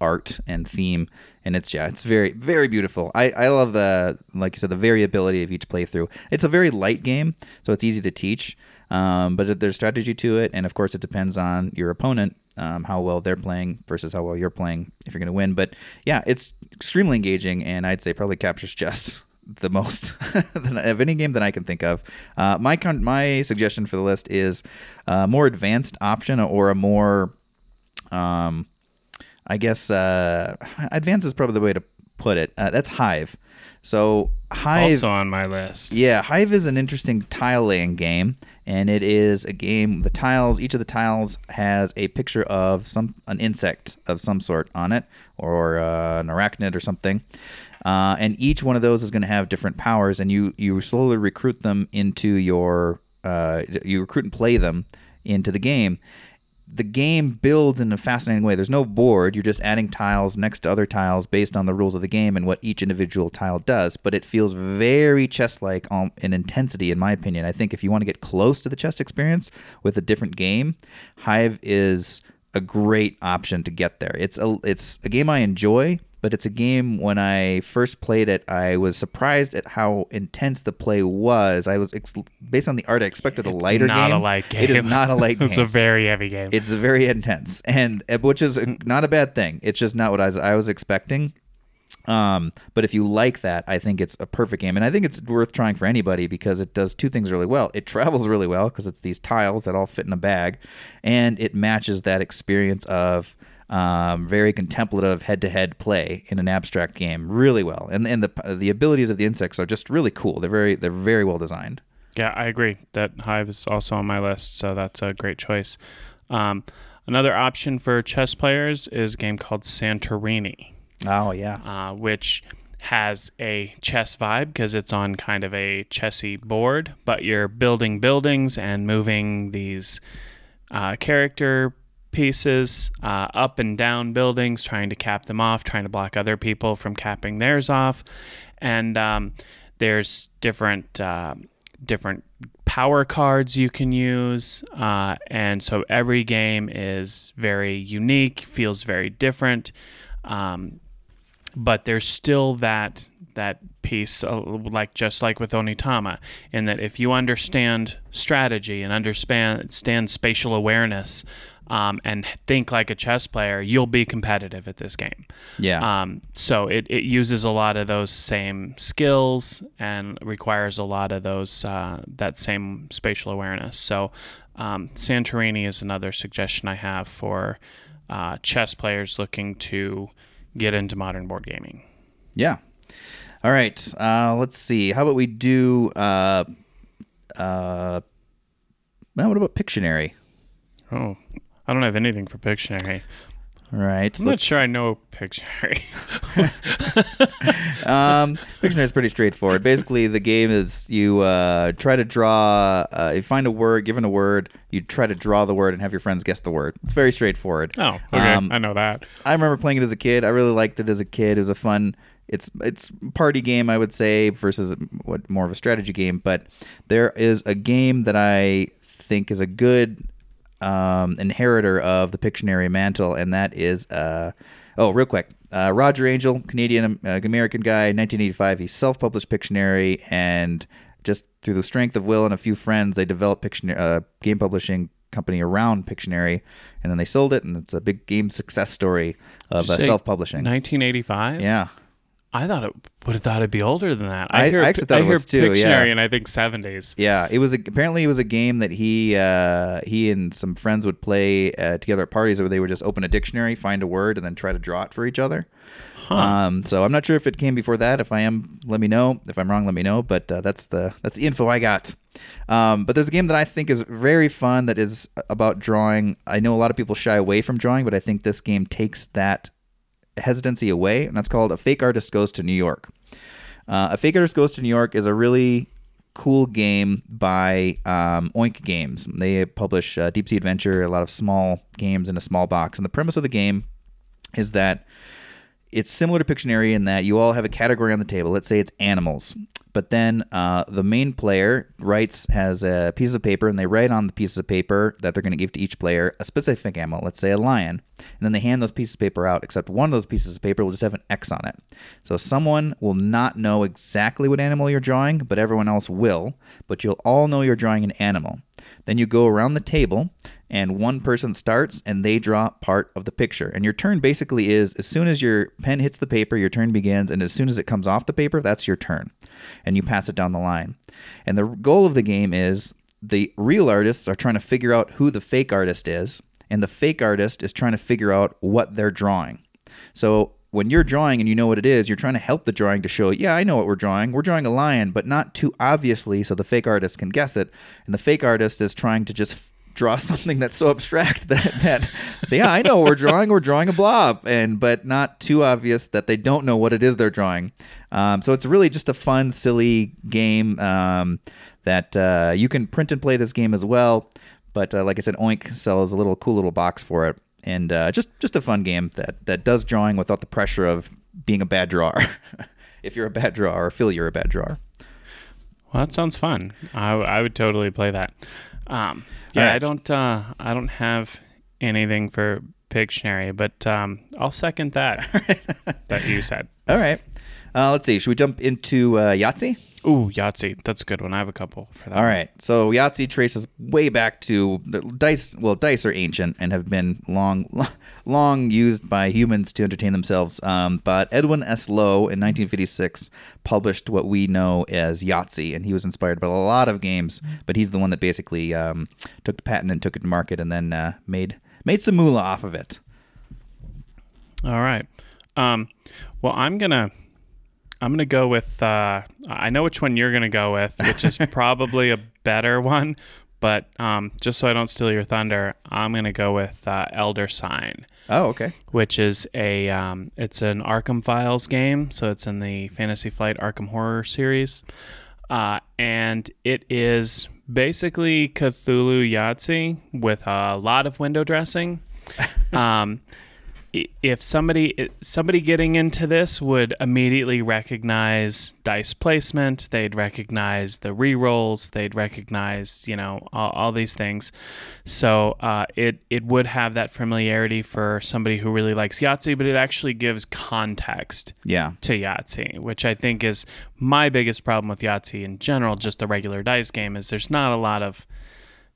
art and theme. And it's very, very beautiful. I love like you said, the variability of each playthrough. It's a very light game, so it's easy to teach. But there's strategy to it. And, of course, it depends on your opponent, how well they're playing versus how well you're playing if you're going to win. But, yeah, it's extremely engaging, and I'd say probably captures chess the most of any game that I can think of. My suggestion for the list is a more advanced option, or a more, I guess, advanced is probably the way to put it. That's Hive. So Hive, also on my list. Yeah, Hive is an interesting tile laying game, and it is a game. Each of the tiles has a picture of an insect of some sort on it, or an arachnid or something. And each one of those is going to have different powers, and you slowly recruit them into your you recruit and play them into the game. The game builds in a fascinating way. There's no board. You're just adding tiles next to other tiles based on the rules of the game and what each individual tile does. But it feels very chess-like in intensity, in my opinion. I think if you want to get close to the chess experience with a different game, Hive is a great option to get there. It's a game I enjoy. But it's a game, when I first played it, I was surprised at how intense the play was. I was based on the art, I expected a lighter game. It's not a light game. It is not a light game. It's a very heavy game. It's very intense, and which is not a bad thing. It's just not what I was expecting. But if you like that, I think it's a perfect game, and I think it's worth trying for anybody, because it does two things really well. It travels really well, because it's these tiles that all fit in a bag, and it matches that experience of very contemplative head-to-head play in an abstract game really well. And the abilities of the insects are just really cool. They're very well designed. Yeah, I agree. That Hive is also on my list, so that's a great choice. Another option for chess players is a game called Santorini. Oh, yeah. Which has a chess vibe because it's on kind of a chessy board, but you're building buildings and moving these character pieces up and down buildings, trying to cap them off, trying to block other people from capping theirs off. And there's different power cards you can use, and so every game is very unique, feels very different, but there's still that piece, just like with Onitama, in that if you understand strategy and understand spatial awareness, and think like a chess player, you'll be competitive at this game. Yeah. So it uses a lot of those same skills and requires a lot of those that same spatial awareness. So Santorini is another suggestion I have for chess players looking to get into modern board gaming. Yeah. All right. Let's see. How about we do? What about Pictionary? Oh. I don't have anything for Pictionary. All right. I'm not sure I know Pictionary. Pictionary is pretty straightforward. Basically, the game is you try to draw, you find a word, given a word, you try to draw the word and have your friends guess the word. It's very straightforward. Oh, okay. I know that. I remember playing it as a kid. I really liked it as a kid. It was a fun... It's party game, I would say, versus more of a strategy game. But there is a game that I think is a good... inheritor of the Pictionary mantle, and that is Roger Angel, Canadian American guy, 1985. He self-published Pictionary, and just through the strength of will and a few friends, they developed Pictionary, game publishing company around Pictionary, and then they sold it, and it's a big game success story of self-publishing. 1985. Yeah. I thought it would have thought it'd be older than that. I actually thought it was too. Pictionary, yeah. And I think 70s. Yeah, it was apparently it was a game that he and some friends would play together at parties where they would just open a dictionary, find a word, and then try to draw it for each other. Huh. So I'm not sure if it came before that. If I am, let me know. If I'm wrong, let me know. But that's the info I got. But there's a game that I think is very fun that is about drawing. I know a lot of people shy away from drawing, but I think this game takes that hesitancy away, and that's called A Fake Artist Goes to New York. A Fake Artist Goes to New York is a really cool game by Oink Games. They publish Deep Sea Adventure, a lot of small games in a small box. And the premise of the game is that it's similar to Pictionary in that you all have a category on the table. Let's say it's animals. But then the main player has a piece of paper, and they write on the pieces of paper that they're going to give to each player a specific animal, let's say a lion. And then they hand those pieces of paper out, except one of those pieces of paper will just have an X on it. So someone will not know exactly what animal you're drawing, but everyone else will. But you'll all know you're drawing an animal. Then you go around the table, and one person starts, and they draw part of the picture. And your turn basically is, as soon as your pen hits the paper, your turn begins, and as soon as it comes off the paper, that's your turn. And you pass it down the line. And the goal of the game is the real artists are trying to figure out who the fake artist is, and the fake artist is trying to figure out what they're drawing. So when you're drawing and you know what it is, you're trying to help the drawing to show, yeah, I know what we're drawing. We're drawing a lion, but not too obviously so the fake artist can guess it. And the fake artist is trying to just draw something that's so abstract that yeah, I know we're drawing a blob, but not too obvious that they don't know what it is they're drawing. So it's really just a fun, silly game that you can print and play this game as well. But like I said, Oink sells a cool little box for it. And just a fun game that does drawing without the pressure of being a bad drawer. If you're a bad drawer, or feel you're a bad drawer. Well, that sounds fun. I would totally play that. Right. I don't have anything for Pictionary, but I'll second that that you said. All right. Let's see. Should we jump into Yahtzee? Ooh, Yahtzee. That's a good one. I have a couple for that. All right. So Yahtzee traces way back to dice. Well, dice are ancient and have been long used by humans to entertain themselves. But Edwin S. Lowe in 1956 published what we know as Yahtzee, and he was inspired by a lot of games, but he's the one that basically took the patent and took it to market and then made some moolah off of it. All right. Well, I'm gonna go with. I know which one you're gonna go with, which is probably a better one. But just so I don't steal your thunder, I'm gonna go with Elder Sign. Oh, okay. Which is it's an Arkham Files game, so it's in the Fantasy Flight Arkham Horror series, and it is basically Cthulhu Yahtzee with a lot of window dressing. If somebody getting into this would immediately recognize dice placement, they'd recognize the re-rolls, they'd recognize, you know, all these things. So it would have that familiarity for somebody who really likes Yahtzee, but it actually gives context to Yahtzee, which I think is my biggest problem with Yahtzee in general, just the regular dice game, is there's not a lot of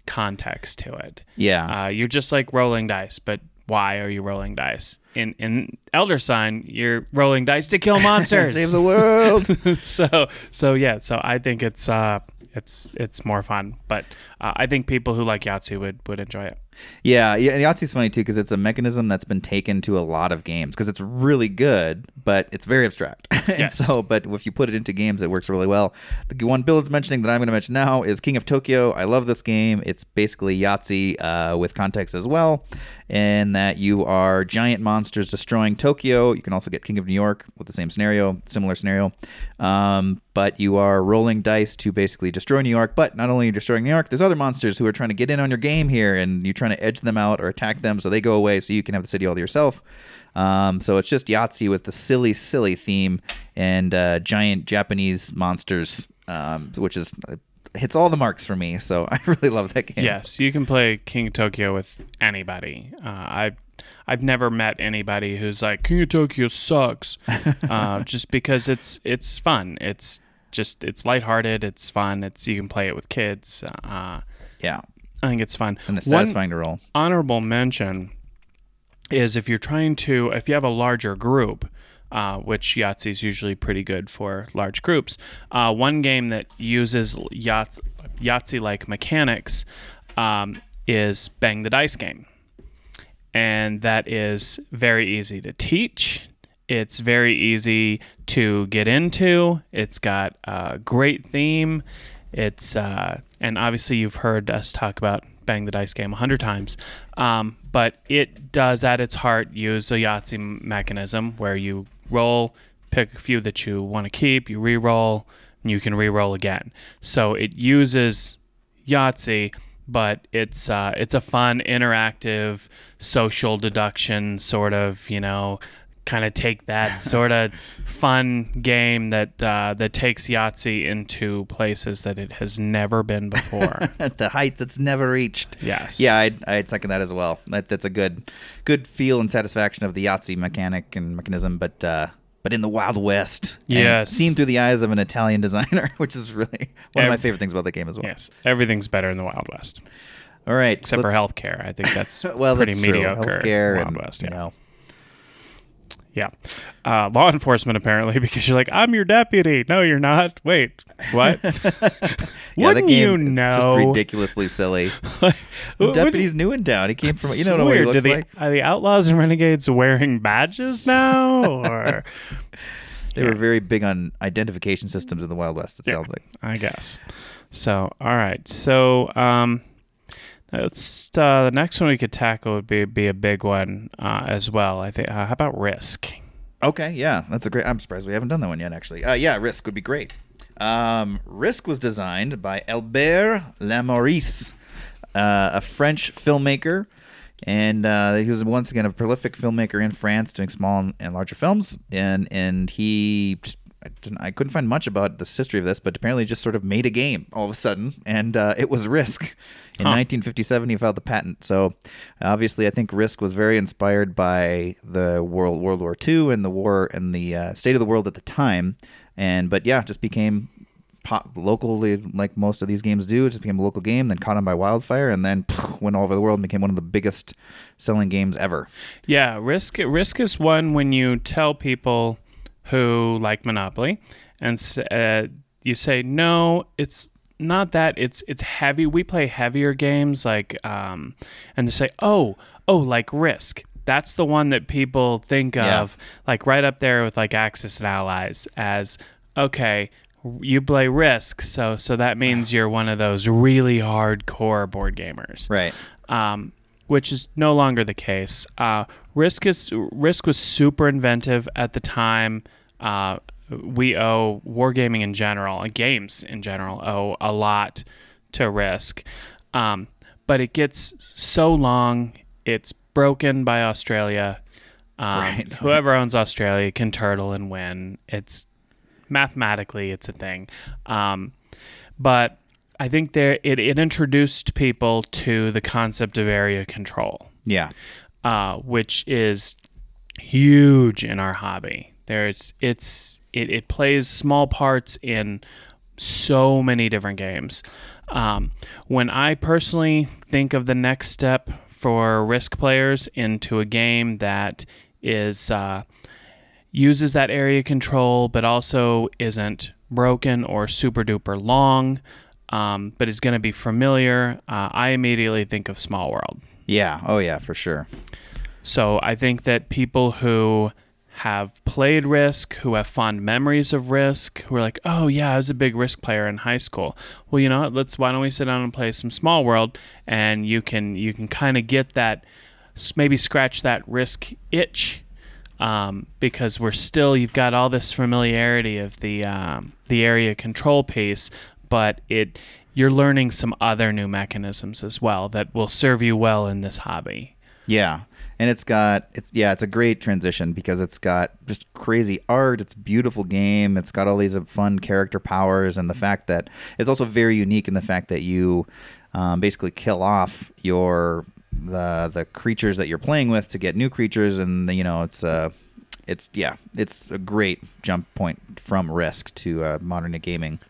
context to it. Yeah. You're just like rolling dice, but why are you rolling dice? In Elder Sign, you're rolling dice to kill monsters. Save the world. So I think it's more fun. But I think people who like Yahtzee would enjoy it. Yeah, and Yahtzee's funny too because it's a mechanism that's been taken to a lot of games because it's really good, but it's very abstract. Yes. But if you put it into games, it works really well. The one Bill is mentioning that I'm going to mention now is King of Tokyo. I love this game. It's basically Yahtzee with context as well, in that you are giant monsters destroying Tokyo. You can also get King of New York with the same scenario, similar scenario. But you are rolling dice to basically destroy New York. But not only are you destroying New York, there's other monsters who are trying to get in on your game here, and you're trying to edge them out or attack them so they go away so you can have the city all to yourself. So it's just Yahtzee with the silly, silly theme and giant Japanese monsters, which is hits all the marks for me. So I really love that game. Yes, you can play King of Tokyo with anybody. I've never met anybody who's like, King of Tokyo sucks, just because it's fun. It's lighthearted. It's fun. You can play it with kids. Yeah. I think it's fun. And it's satisfying to roll. Honorable mention is if you have a larger group, which Yahtzee is usually pretty good for large groups, one game that uses Yahtzee-like mechanics is Bang the Dice Game. And that is very easy to teach. It's very easy to get into. It's got a great theme. It's and obviously you've heard us talk about Bang the Dice Game 100 times, but it does at its heart use a Yahtzee mechanism where you roll, pick a few that you want to keep, you re-roll, and you can re-roll again. So it uses Yahtzee, but it's a fun, interactive, social deduction sort of, you know, kind of take that sort of fun game that takes Yahtzee into places that it has never been before. At the heights it's never reached. Yes. Yeah, I'd second that as well. That's a good feel and satisfaction of the Yahtzee mechanic and mechanism, but in the Wild West. Yes. Seen through the eyes of an Italian designer, which is really one of my favorite things about the game as well. Yes. Everything's better in the Wild West. All right. Except for healthcare. I think that's pretty mediocre. Healthcare Wild West, yeah. You know, yeah. Law enforcement, apparently, because you're like, I'm your deputy. No, you're not. Wait, what? Wouldn't you know? Just ridiculously silly. The deputy's new in town. He came from, you don't know what he looks like. Are the outlaws and renegades wearing badges now? Or They were very big on identification systems in the Wild West, it sounds like. I guess. So, all right. So, the next one we could tackle would be a big one as well. I think. How about Risk? Okay, yeah, that's a great. I'm surprised we haven't done that one yet. Actually, Risk would be great. Risk was designed by Albert Lamorisse, a French filmmaker, and he was once again a prolific filmmaker in France, doing small and larger films, and he just. I couldn't find much about the history of this, but apparently just sort of made a game all of a sudden, and it was Risk. In 1957, he filed the patent. So obviously, I think Risk was very inspired by the World War II and the war and the state of the world at the time. But just became pop locally, like most of these games do. It just became a local game, then caught on by wildfire, and then went all over the world and became one of the biggest selling games ever. Yeah, Risk is one when you tell people who like Monopoly, and you say, no, it's not that, it's heavy, we play heavier games, like, and they say, oh, like Risk. that's the one that people think of, like right up there with like Axis and Allies as, okay, you play Risk, so that means you're one of those really hardcore board gamers, right? Which is no longer the case. Risk was super inventive at the time. We owe wargaming in general and games in general owe a lot to Risk, but it gets so long. It's broken by Australia. Right. Whoever owns Australia can turtle and win. It's mathematically, it's a thing. But I think there it introduced people to the concept of area control. Yeah. Which is huge in our hobby. It plays small parts in so many different games. When I personally think of the next step for Risk players into a game that is uses that area control, but also isn't broken or super duper long, but is going to be familiar, I immediately think of Small World. Yeah. Oh yeah, for sure. So I think that people who have played Risk, who have fond memories of Risk, who are like, oh yeah, I was a big Risk player in high school. Well, you know what? Why don't we sit down and play some Small World, and you can kind of get that, maybe scratch that Risk itch, because you've got all this familiarity of the area control piece, but you're learning some other new mechanisms as well that will serve you well in this hobby. Yeah. And it's a great transition because it's got just crazy art. It's a beautiful game. It's got all these fun character powers, and the fact that it's also very unique in the fact that you basically kill off the creatures that you're playing with to get new creatures, and it's a great jump point from Risk to modern gaming.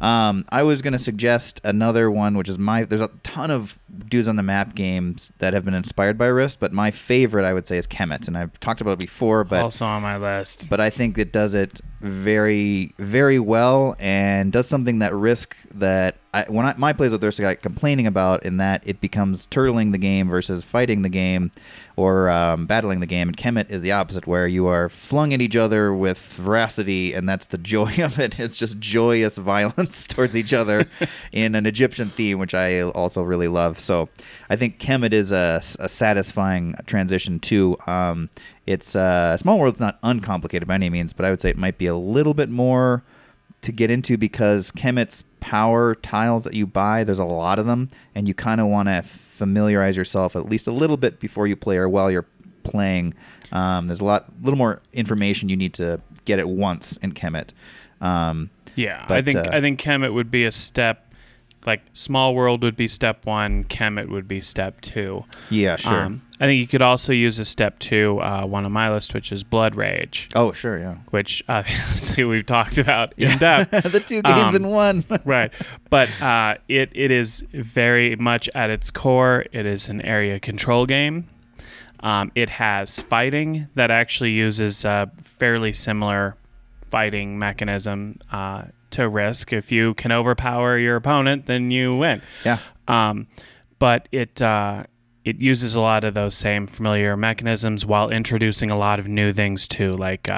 I was going to suggest another one, which is there's a ton of dudes on the map games that have been inspired by Risk, but my favorite, I would say, is Kemet, and I've talked about it before. But also on my list. But I think it does it very, very well and does something that Risk my plays with Risk, I got complaining about, in that it becomes turtling the game versus fighting the game or battling the game. And Kemet is the opposite, where you are flung at each other with veracity, and that's the joy of it. It's just joyous violence towards each other in an Egyptian theme, which I also really love. So I think Kemet is a satisfying transition too. It's Small World's not uncomplicated by any means, but I would say it might be a little bit more to get into, because Kemet's power tiles that you buy, there's a lot of them, and you kind of want to familiarize yourself at least a little bit before you play or while you're playing. There's a little more information you need to get at once in Kemet. I think Kemet would be a step. Like Small World would be step one, Kemet would be step two. Yeah, sure. I think you could also use a step two, one on my list, which is Blood Rage. Oh, sure, yeah. Which obviously we've talked about in depth. The two games in one. Right. But it is very much at its core, it is an area control game. It has fighting that actually uses a fairly similar fighting mechanism to Risk. If you can overpower your opponent, then you win. Yeah. But it uses a lot of those same familiar mechanisms while introducing a lot of new things too, like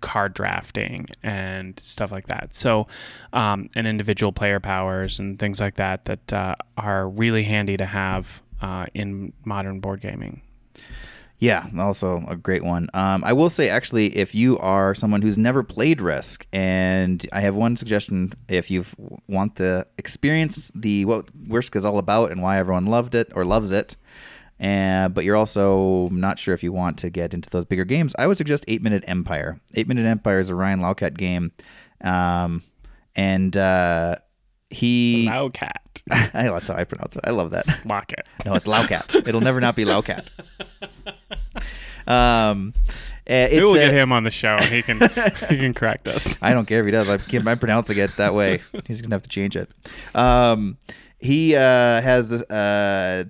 card drafting and stuff like that. So, and individual player powers and things like that are really handy to have in modern board gaming. Yeah, also a great one. I will say, actually, if you are someone who's never played Risk, and I have one suggestion, if you want to experience what Risk is all about and why everyone loved it or loves it, but you're also not sure if you want to get into those bigger games, I would suggest 8-Minute Empire. 8-Minute Empire is a Ryan Laukat game, he Laukat. That's how I pronounce it. I love that. Laukat. No, it's Laukat. It'll never not be Laukat. We'll get him on the show. He can he can correct us. I don't care if he does. I'm pronouncing it that way. He's gonna have to change it. He has this,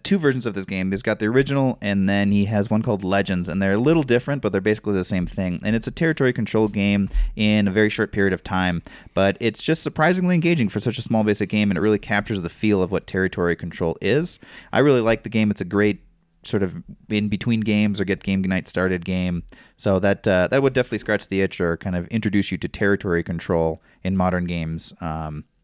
two versions of this game. He's got the original, and then he has one called Legends, and they're a little different, but they're basically the same thing. And it's a territory control game in a very short period of time, but it's just surprisingly engaging for such a small basic game, and it really captures the feel of what territory control is. I really like the game. It's a great sort of in between games or get game night started game. So that would definitely scratch the itch or kind of introduce you to territory control in modern games.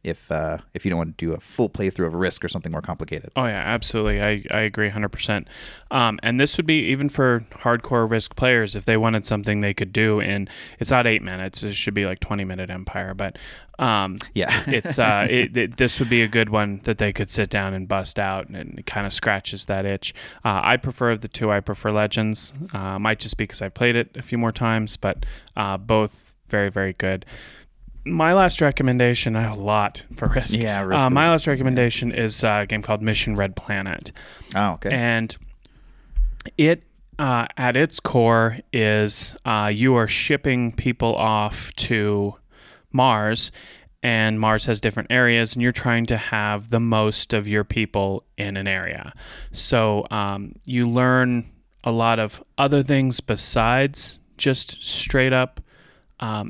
If you don't want to do a full playthrough of Risk or something more complicated. Oh, yeah, absolutely. I agree 100%. And this would be even for hardcore Risk players if they wanted something they could do in, it's not 8 minutes, it should be like 20-minute Empire, but this would be a good one that they could sit down and bust out, and it kind of scratches that itch. I prefer the two. I prefer Legends. Might just be because I played it a few more times, but both very, very good. My last recommendation, I have a lot for Risk. Yeah, Risk. My last recommendation is a game called Mission Red Planet. Oh, okay. And it, at its core, is you are shipping people off to Mars, and Mars has different areas, and you're trying to have the most of your people in an area. So you learn a lot of other things besides just straight up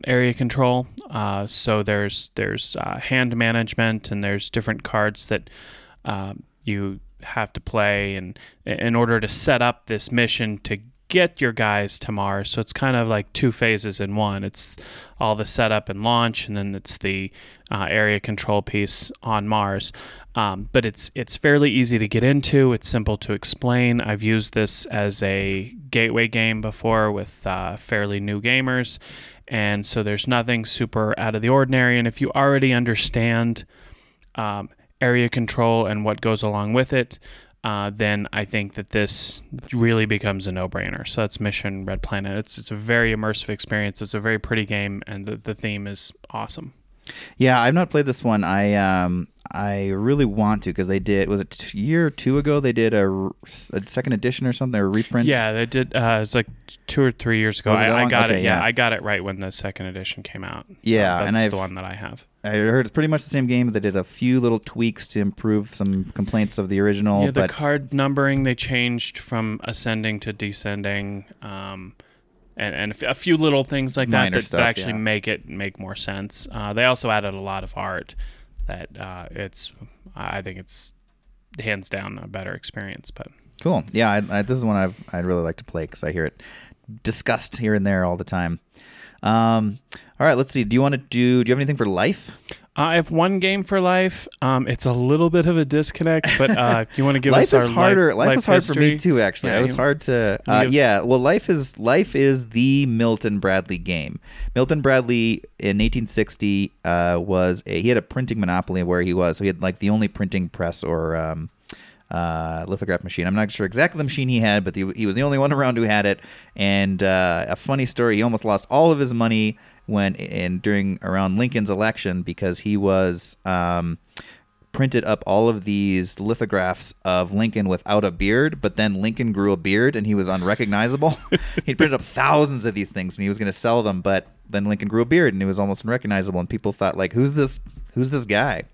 area control. So there's hand management, and there's different cards that you have to play and in order to set up this mission to get your guys to Mars. So it's kind of like two phases in one. It's all the setup and launch, and then it's the area control piece on Mars. But it's fairly easy to get into. It's simple to explain. I've used this as a gateway game before with fairly new gamers, and so there's nothing super out of the ordinary. And if you already understand area control and what goes along with it, then I think that this really becomes a no-brainer. So that's Mission Red Planet. It's a very immersive experience. It's a very pretty game, and the theme is awesome. Yeah, I've not played this one. I really want to, because they did, was it a year or two ago, they did a second edition or something, or a reprint? Yeah, they did, it's like 2 or 3 years ago. I got it, yeah. I got it right when the second edition came out. Yeah. So that's the one that I have. I heard it's pretty much the same game, but they did a few little tweaks to improve some complaints of the original. Yeah, the card numbering, they changed from ascending to descending, and a few little things like that make it make more sense. They also added a lot of art that I think it's hands down a better experience. But cool, yeah, this is one I'd really like to play because I hear it discussed here and there all the time. All right, let's see. Do you have anything for life? I have one game for life. It's a little bit of a disconnect, but if you want to give us our harder, life is hard history. For me too, actually. Yeah, it was hard to... well, life is the Milton Bradley game. Milton Bradley in 1860 he had a printing monopoly where he was. So he had like the only printing press or lithograph machine. I'm not sure exactly the machine he had, but he was the only one around who had it. And a funny story, he almost lost all of his money during Lincoln's election, because he was printed up all of these lithographs of Lincoln without a beard, but then Lincoln grew a beard and he was unrecognizable. He printed up thousands of these things and he was going to sell them, but then Lincoln grew a beard and he was almost unrecognizable, and people thought, like, who's this guy?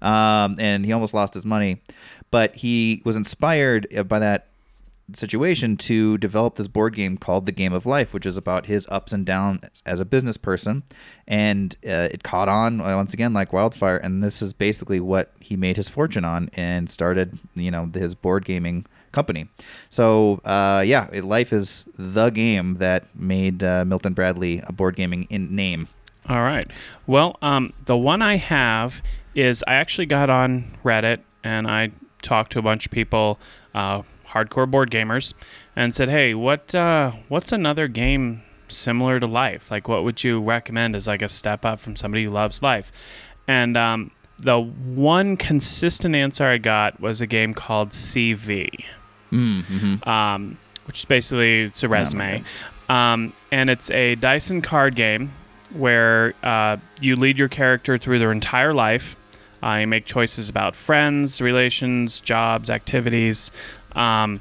And he almost lost his money, but he was inspired by that situation to develop this board game called The Game of Life, which is about his ups and downs as a business person, and it caught on once again like wildfire, and this is basically what he made his fortune on and started his board gaming company. So Life is the game that made Milton Bradley a board gaming in name. All right, well, the one I have is, I actually got on Reddit and I talked to a bunch of people, hardcore board gamers, and said, hey, what's another game similar to Life? Like, what would you recommend as like a step up from somebody who loves Life? And the one consistent answer I got was a game called CV, which is basically, it's a resume. And it's a dice and card game where you lead your character through their entire life. You make choices about friends, relations, jobs, activities. I'm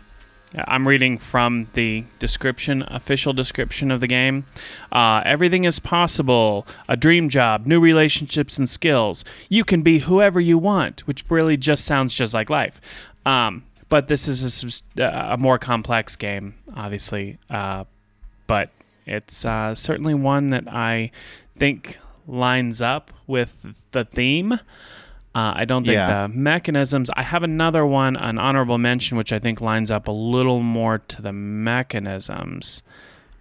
reading from the official description of the game. Everything is possible. A dream job, new relationships and skills. You can be whoever you want, which really just sounds just like Life. But this is a more complex game, obviously. But it's certainly one that I think lines up with the theme. I don't think the mechanisms... I have another one, an honorable mention, which I think lines up a little more to the mechanisms,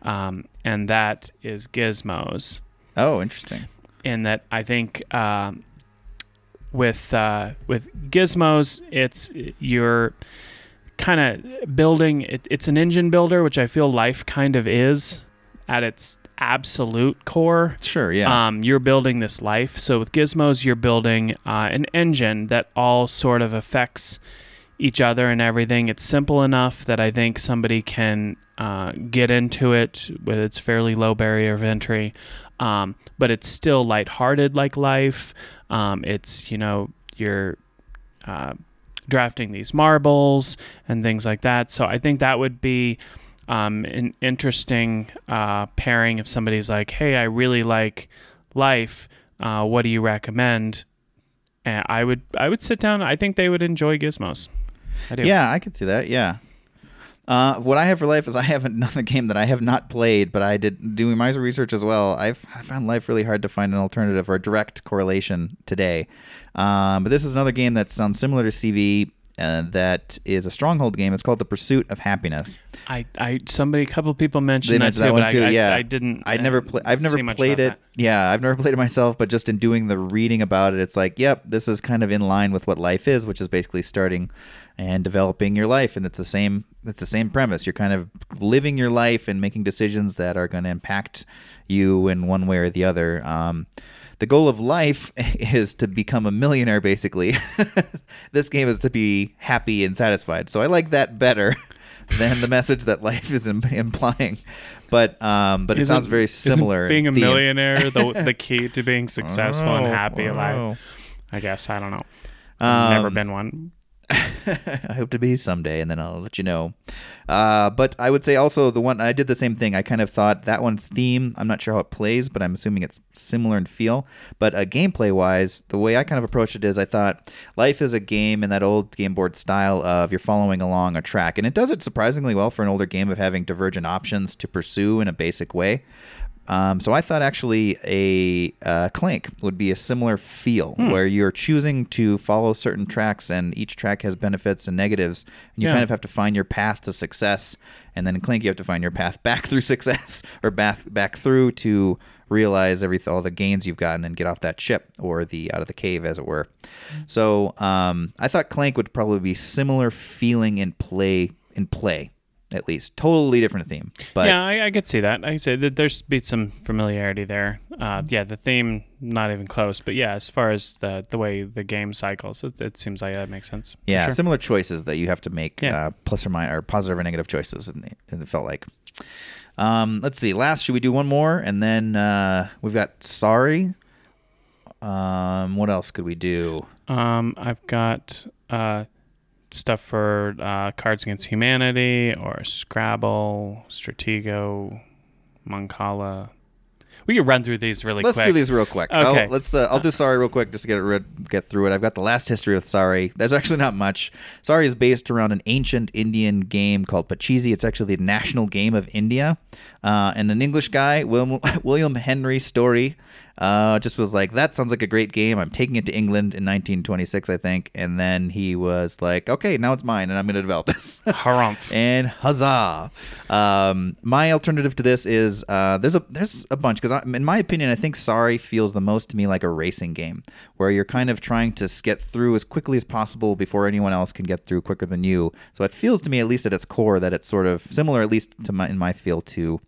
and that is Gizmos. Oh, interesting. In that I think with Gizmos, it's your kind of building... It's an engine builder, which I feel Life kind of is at its absolute core. Sure, yeah. You're building this life. So with Gizmos, you're building an engine that all sort of affects each other and everything. It's simple enough that I think somebody can get into it with its fairly low barrier of entry. But it's still lighthearted like Life. It's, you know, you're drafting these marbles and things like that. So I think that would be an interesting pairing if somebody's like, hey, I really like Life. What do you recommend? And I would sit down. I think they would enjoy Gizmos. I do. Yeah, I could see that. Yeah. What I have for Life is I have another game that I have not played, but I did doing my research as well. I found Life really hard to find an alternative or a direct correlation today. But this is another game that sounds similar to CV. That is a Stronghold game. It's called The Pursuit of Happiness. A couple people mentioned that one too. I've never played it. Yeah, I've never played it myself. But just in doing the reading about it, it's like, yep, this is kind of in line with what Life is, which is basically starting and developing your life, and it's the same premise. You're kind of living your life and making decisions that are going to impact you in one way or the other. The goal of Life is to become a millionaire, basically. This game is to be happy and satisfied. So I like that better than the message that Life is implying. But it sounds very similar. Isn't being a millionaire the key to being successful and happy in life? I guess. I don't know. I've never been one. I hope to be someday, and then I'll let you know. But I would say also the one I did the same thing. I kind of thought that one's theme, I'm not sure how it plays, but I'm assuming it's similar in feel. But gameplay wise, the way I kind of approached it is I thought Life is a game in that old game board style of you're following along a track, and it does it surprisingly well for an older game of having divergent options to pursue in a basic way. So I thought actually a Clank would be a similar feel where you're choosing to follow certain tracks, and each track has benefits and negatives, and you kind of have to find your path to success. And then in Clank, you have to find your path back through success or back through to realize all the gains you've gotten and get off that ship or out of the cave, as it were. So I thought Clank would probably be similar feeling in play. At least totally different theme, but yeah, I could see that. I could say that there's be some familiarity there. The theme not even close, but yeah, as far as the way the game cycles, it seems like that makes sense. Yeah, sure. Similar choices that you have to make, plus or minus, or positive or negative choices, and it felt like. Let's see. Last, should we do one more? And then we've got Sorry. What else could we do? I've got stuff for Cards Against Humanity or Scrabble, Stratego, Moncala. We can run through these really quick. Let's do these real quick. Okay. I'll do Sorry real quick just to get through it. I've got the last history with Sorry. There's actually not much. Sorry is based around an ancient Indian game called Pachisi. It's actually the national game of India. And an English guy, William Henry Story, just was like, that sounds like a great game. I'm taking it to England in 1926, I think. And then he was like, okay, now it's mine, and I'm going to develop this. Harumph. And huzzah. My alternative to this is there's a bunch, because in my opinion, I think Sorry feels the most to me like a racing game, where you're kind of trying to get through as quickly as possible before anyone else can get through quicker than you. So it feels to me, at least at its core, that it's sort of similar, at least in my feel, to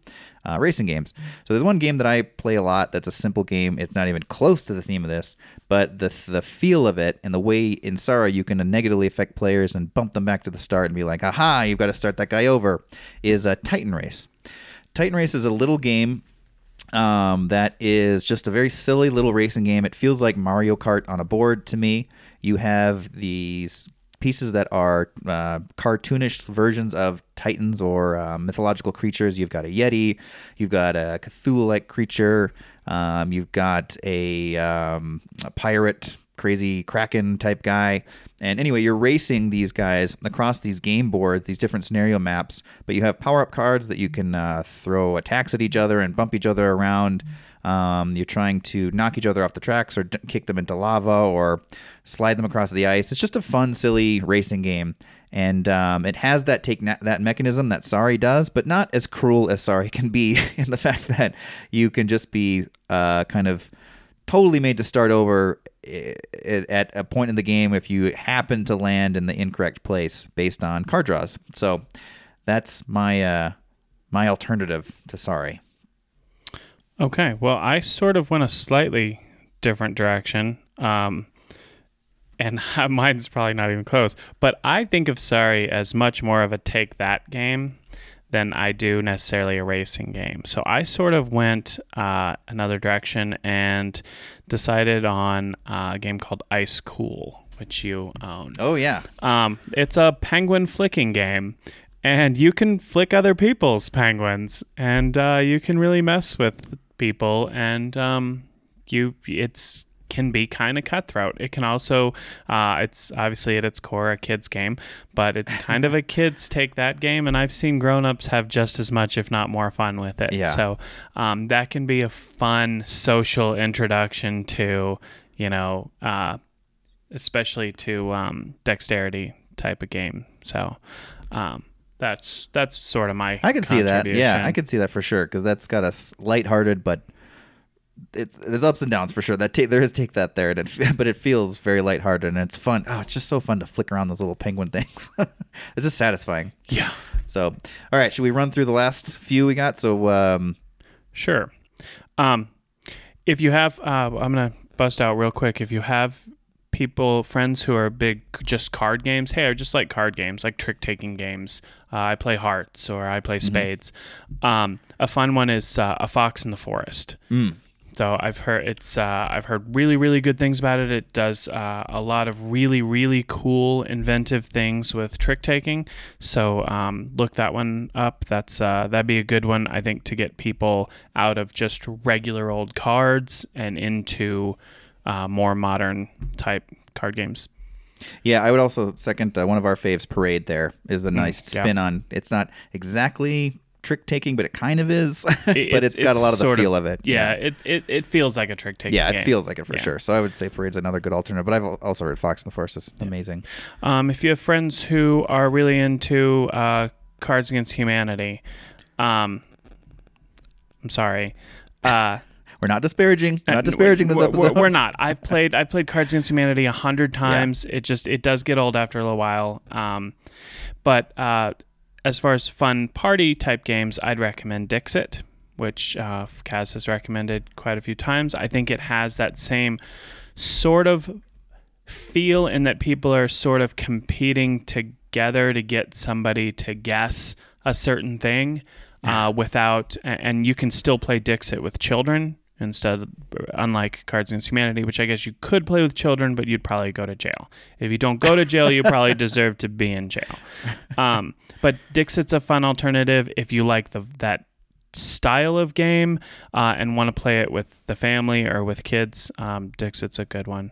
racing games. So there's one game that I play a lot that's a simple game. It's not even close to the theme of this, but the feel of it and the way in Sorry you can negatively affect players and bump them back to the start and be like, aha, you've got to start that guy over, is a Titan Race. Titan Race is a little game that is just a very silly little racing game. It feels like Mario Kart on a board to me. You have these pieces that are cartoonish versions of titans or mythological creatures. You've got a yeti, you've got a Cthulhu-like creature, you've got a pirate, crazy kraken type guy. And anyway, you're racing these guys across these game boards, these different scenario maps, but you have power-up cards that you can throw attacks at each other and bump each other around. You're trying to knock each other off the tracks or kick them into lava or slide them across the ice. It's just a fun, silly racing game. And it has that that mechanism that Sorry does, but not as cruel as Sorry can be in the fact that you can just be kind of totally made to start over at a point in the game if you happen to land in the incorrect place based on card draws. So that's my alternative to Sorry. Okay, well, I sort of went a slightly different direction. And mine's probably not even close. But I think of Sorry as much more of a take that game than I do necessarily a racing game. So I sort of went another direction and decided on a game called Ice Cool, which you own. Oh, yeah. It's a penguin flicking game. And you can flick other people's penguins. And you can really mess with people. And it's... can be kind of cutthroat. It can also, it's obviously at its core a kid's game, but it's kind of a kid's take that game, and I've seen grown-ups have just as much, if not more, fun with it. Yeah. So that can be a fun social introduction to, especially to dexterity type of game. So that's sort of my contribution. I can see that. Yeah, I can see that for sure, because that's got a lighthearted, but there's ups and downs for sure. There is take that there, but it feels very lighthearted and it's fun. Oh, it's just so fun to flick around those little penguin things. It's just satisfying. Yeah. So, all right, should we run through the last few we got? So, sure. If you have, I'm gonna bust out real quick. If you have friends who are big, just card games. Hey, I just like card games, like trick-taking games. I play hearts or I play spades. Mm-hmm. A fun one is A Fox in the Forest. Mm. So I've heard really, really good things about it. It does a lot of really, really cool, inventive things with trick taking. So look that one up. That'd be a good one, I think, to get people out of just regular old cards and into more modern type card games. Yeah, I would also second one of our faves, Parade. There is a nice spin on. It's not exactly trick taking, but it kind of is. But it's got a lot of the feel of it. Yeah, yeah. It feels like a trick taking. Yeah, it feels like it for sure. So I would say Parade's another good alternative. But I've also heard Fox in the Forest is amazing. If you have friends who are really into Cards Against Humanity, I'm sorry. We're not disparaging. We're not disparaging this episode. We're not. I've played Cards Against Humanity 100 times. Yeah. It does get old after a little while. But as far as fun party type games, I'd recommend Dixit, which Kaz has recommended quite a few times. I think it has that same sort of feel in that people are sort of competing together to get somebody to guess a certain thing and you can still play Dixit with children unlike Cards Against Humanity, which I guess you could play with children, but you'd probably go to jail. If you don't go to jail, you probably deserve to be in jail. But Dixit's a fun alternative if you like that style of game and want to play it with the family or with kids. Dixit's a good one.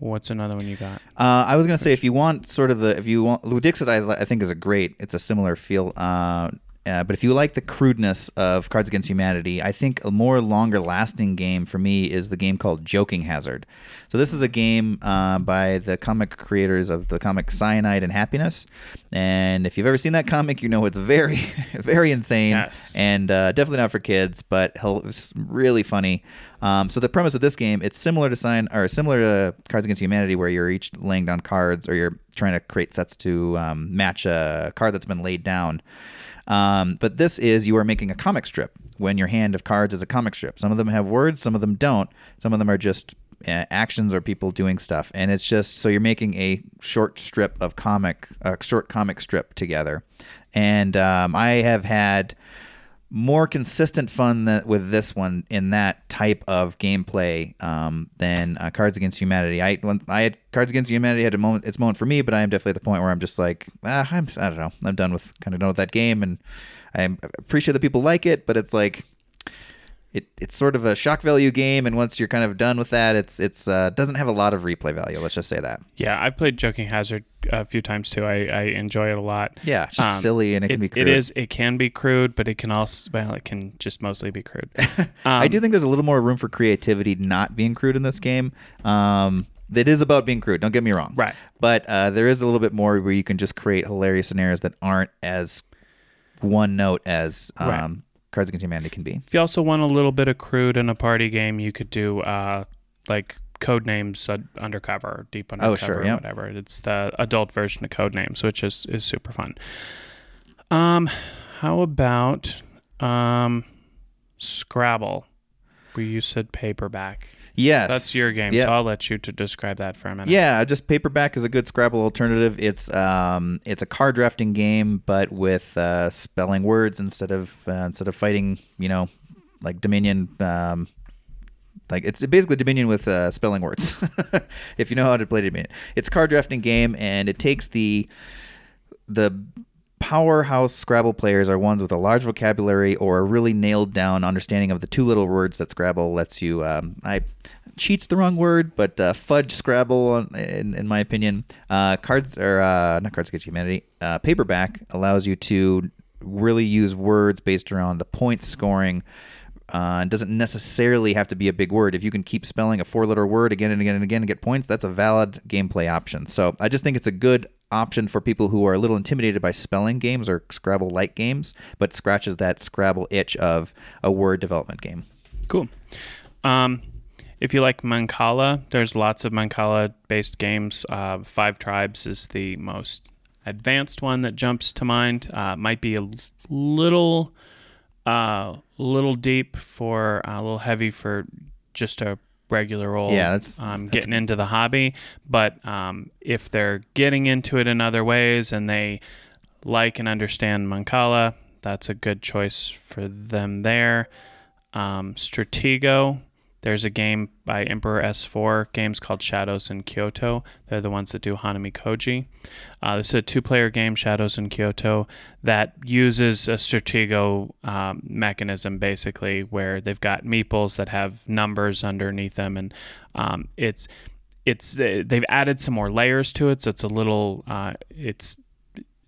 What's another one you got? I was gonna say Dixit, I think is it's a similar feel. But if you like the crudeness of Cards Against Humanity, I think a more longer-lasting game for me is the game called Joking Hazard. So this is a game by the comic creators of the comic Cyanide and Happiness. And if you've ever seen that comic, you know it's very, very insane. Yes. And definitely not for kids, but it's really funny. So the premise of this game, it's similar to similar to Cards Against Humanity, where you're each laying down cards or you're trying to create sets to match a card that's been laid down. But this is, you are making a comic strip when your hand of cards is a comic strip. Some of them have words, some of them don't. Some of them are just actions or people doing stuff. And it's just, so you're making a short strip of short comic strip together. And I have had more consistent fun with this one in that type of gameplay than Cards Against Humanity. Cards Against Humanity had its moment for me, but I am definitely at the point where I'm just like, I don't know, I'm done with that game, and I appreciate that people like it, but it's like it's sort of a shock value game, and once you're kind of done with that, it's doesn't have a lot of replay value. Let's just say that. Yeah, I've played Joking Hazard a few times too. I enjoy it a lot. Yeah, it's just silly, and it can be crude. It can be crude, but it can also just mostly be crude. I do think there's a little more room for creativity not being crude in this game. It is about being crude, don't get me wrong. Right. But there is a little bit more where you can just create hilarious scenarios that aren't as one note as right. Cards Against Humanity can be. If you also want a little bit of crude in a party game, you could do like Codenames Undercover, or Deep Undercover, or yep. whatever. It's the adult version of Codenames, which is super fun. How about Scrabble? You said paperback. Yes. That's your game, yep. So I'll let you to describe that for a minute. Yeah, just paperback is a good Scrabble alternative. It's a card drafting game, but with spelling words instead of fighting, like Dominion. Like it's basically Dominion with spelling words, if you know how to play Dominion. It's a card drafting game, and it takes the powerhouse Scrabble players are ones with a large vocabulary or a really nailed down understanding of the two little words that Scrabble lets you. I cheat's the wrong word, but fudge Scrabble, in my opinion. Cards Against Humanity. Paperback allows you to really use words based around the point scoring. It doesn't necessarily have to be a big word. If you can keep spelling a four-letter word again and again and again and get points, that's a valid gameplay option. So I just think it's a good option for people who are a little intimidated by spelling games or Scrabble-like games, but scratches that Scrabble itch of a word development game. Cool. If you like Mancala, there's lots of Mancala-based games. Five Tribes is the most advanced one that jumps to mind. Might be a little deep for a little heavy for just a regular old getting into the hobby, but if they're getting into it in other ways and they like and understand Mancala, that's a good choice for them there. Stratego, there's a game by Emperor S4 Games called Shadows in Kyoto. They're the ones that do Hanami Koji. This is a two-player game, Shadows in Kyoto, that uses a Stratego mechanism, basically, where they've got meeples that have numbers underneath them, and they've added some more layers to it, so it's a little it's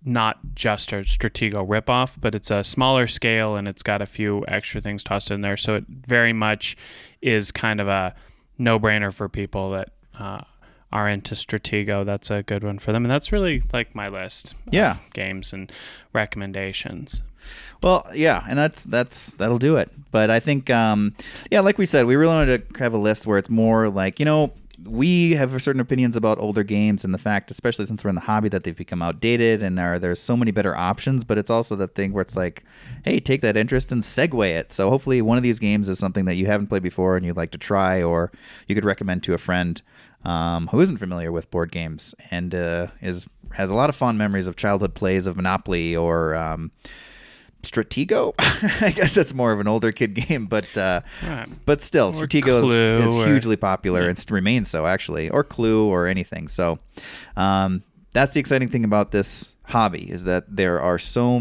not just a Stratego ripoff, but it's a smaller scale and it's got a few extra things tossed in there. So it very much is kind of a no-brainer for people that are into Stratego. That's a good one for them. And that's really like my list of games and recommendations. Well, yeah, and that'll do it. But I think, like we said, we really wanted to have a list where it's more like, we have certain opinions about older games and the fact, especially since we're in the hobby, that they've become outdated and there's so many better options. But it's also that thing where it's like, hey, take that interest and segue it. So hopefully one of these games is something that you haven't played before and you'd like to try, or you could recommend to a friend who isn't familiar with board games and has a lot of fond memories of childhood plays of Monopoly or Stratego. I guess that's more of an older kid game, but still, or Stratego is hugely popular and remains so, actually, or Clue or anything. So that's the exciting thing about this hobby, is that there's so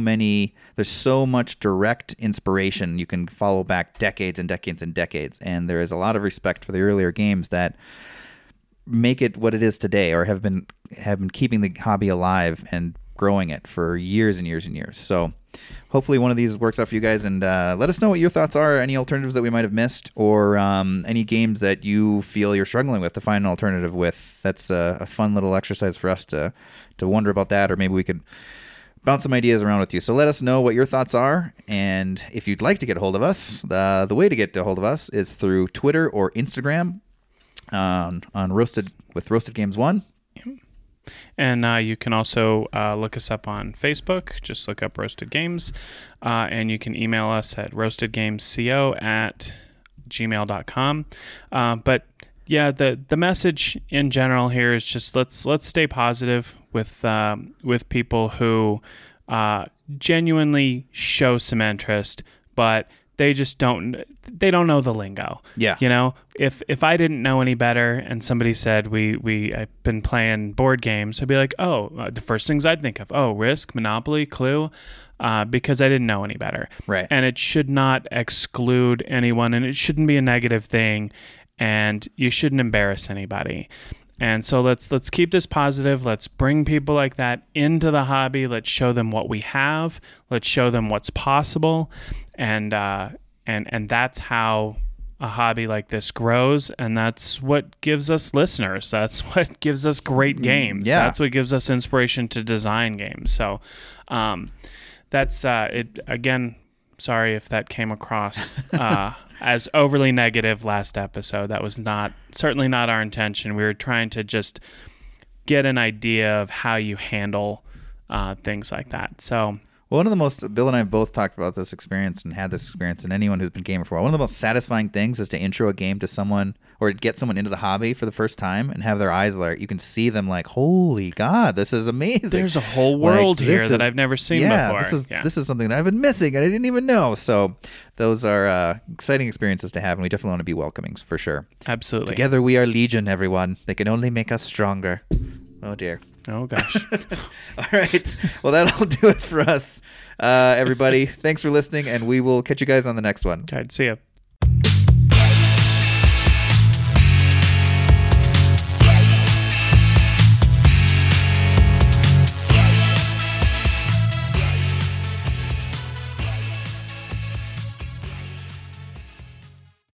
much direct inspiration. You can follow back decades and decades and decades, and there is a lot of respect for the earlier games that make it what it is today, or have been keeping the hobby alive and growing it for years and years and years. So hopefully one of these works out for you guys, and let us know what your thoughts are, any alternatives that we might have missed, or any games that you feel you're struggling with to find an alternative with. That's a fun little exercise for us to wonder about that, or maybe we could bounce some ideas around with you. So let us know what your thoughts are, and if you'd like to get a hold of us, the way to get a hold of us is through Twitter or Instagram on Roasted Games 1. And you can also look us up on Facebook. Just look up Roasted Games. And you can email us at roastedgamesco@gmail.com. But yeah, the message in general here is just let's stay positive with people who genuinely show some interest, but they just don't know the lingo. Yeah. If I didn't know any better and somebody said I've been playing board games, I'd be like, the first things I'd think of, Risk, Monopoly, Clue. because I didn't know any better. Right. And it should not exclude anyone, and it shouldn't be a negative thing, and you shouldn't embarrass anybody. And so let's keep this positive. Let's bring people like that into the hobby. Let's show them what we have. Let's show them what's possible, and that's how a hobby like this grows, and that's what gives us listeners. That's what gives us great games. Yeah. That's what gives us inspiration to design games. So that's it. Again, sorry if that came across as overly negative last episode. That was certainly not our intention. We were trying to just get an idea of how you handle things like that. So. Well, one of the most, Bill and I have both talked about this experience and had this experience, and anyone who's been gaming for a while, one of the most satisfying things is to intro a game to someone or get someone into the hobby for the first time and have their eyes alert. You can see them like, holy God, this is amazing. There's a whole world here that I've never seen before. This is something that I've been missing and I didn't even know. So those are exciting experiences to have, and we definitely want to be welcoming for sure. Absolutely. Together we are legion, everyone. They can only make us stronger. Oh, dear. Oh, gosh. All right. Well, that'll do it for us, everybody. Thanks for listening, and we will catch you guys on the next one. All right. See ya.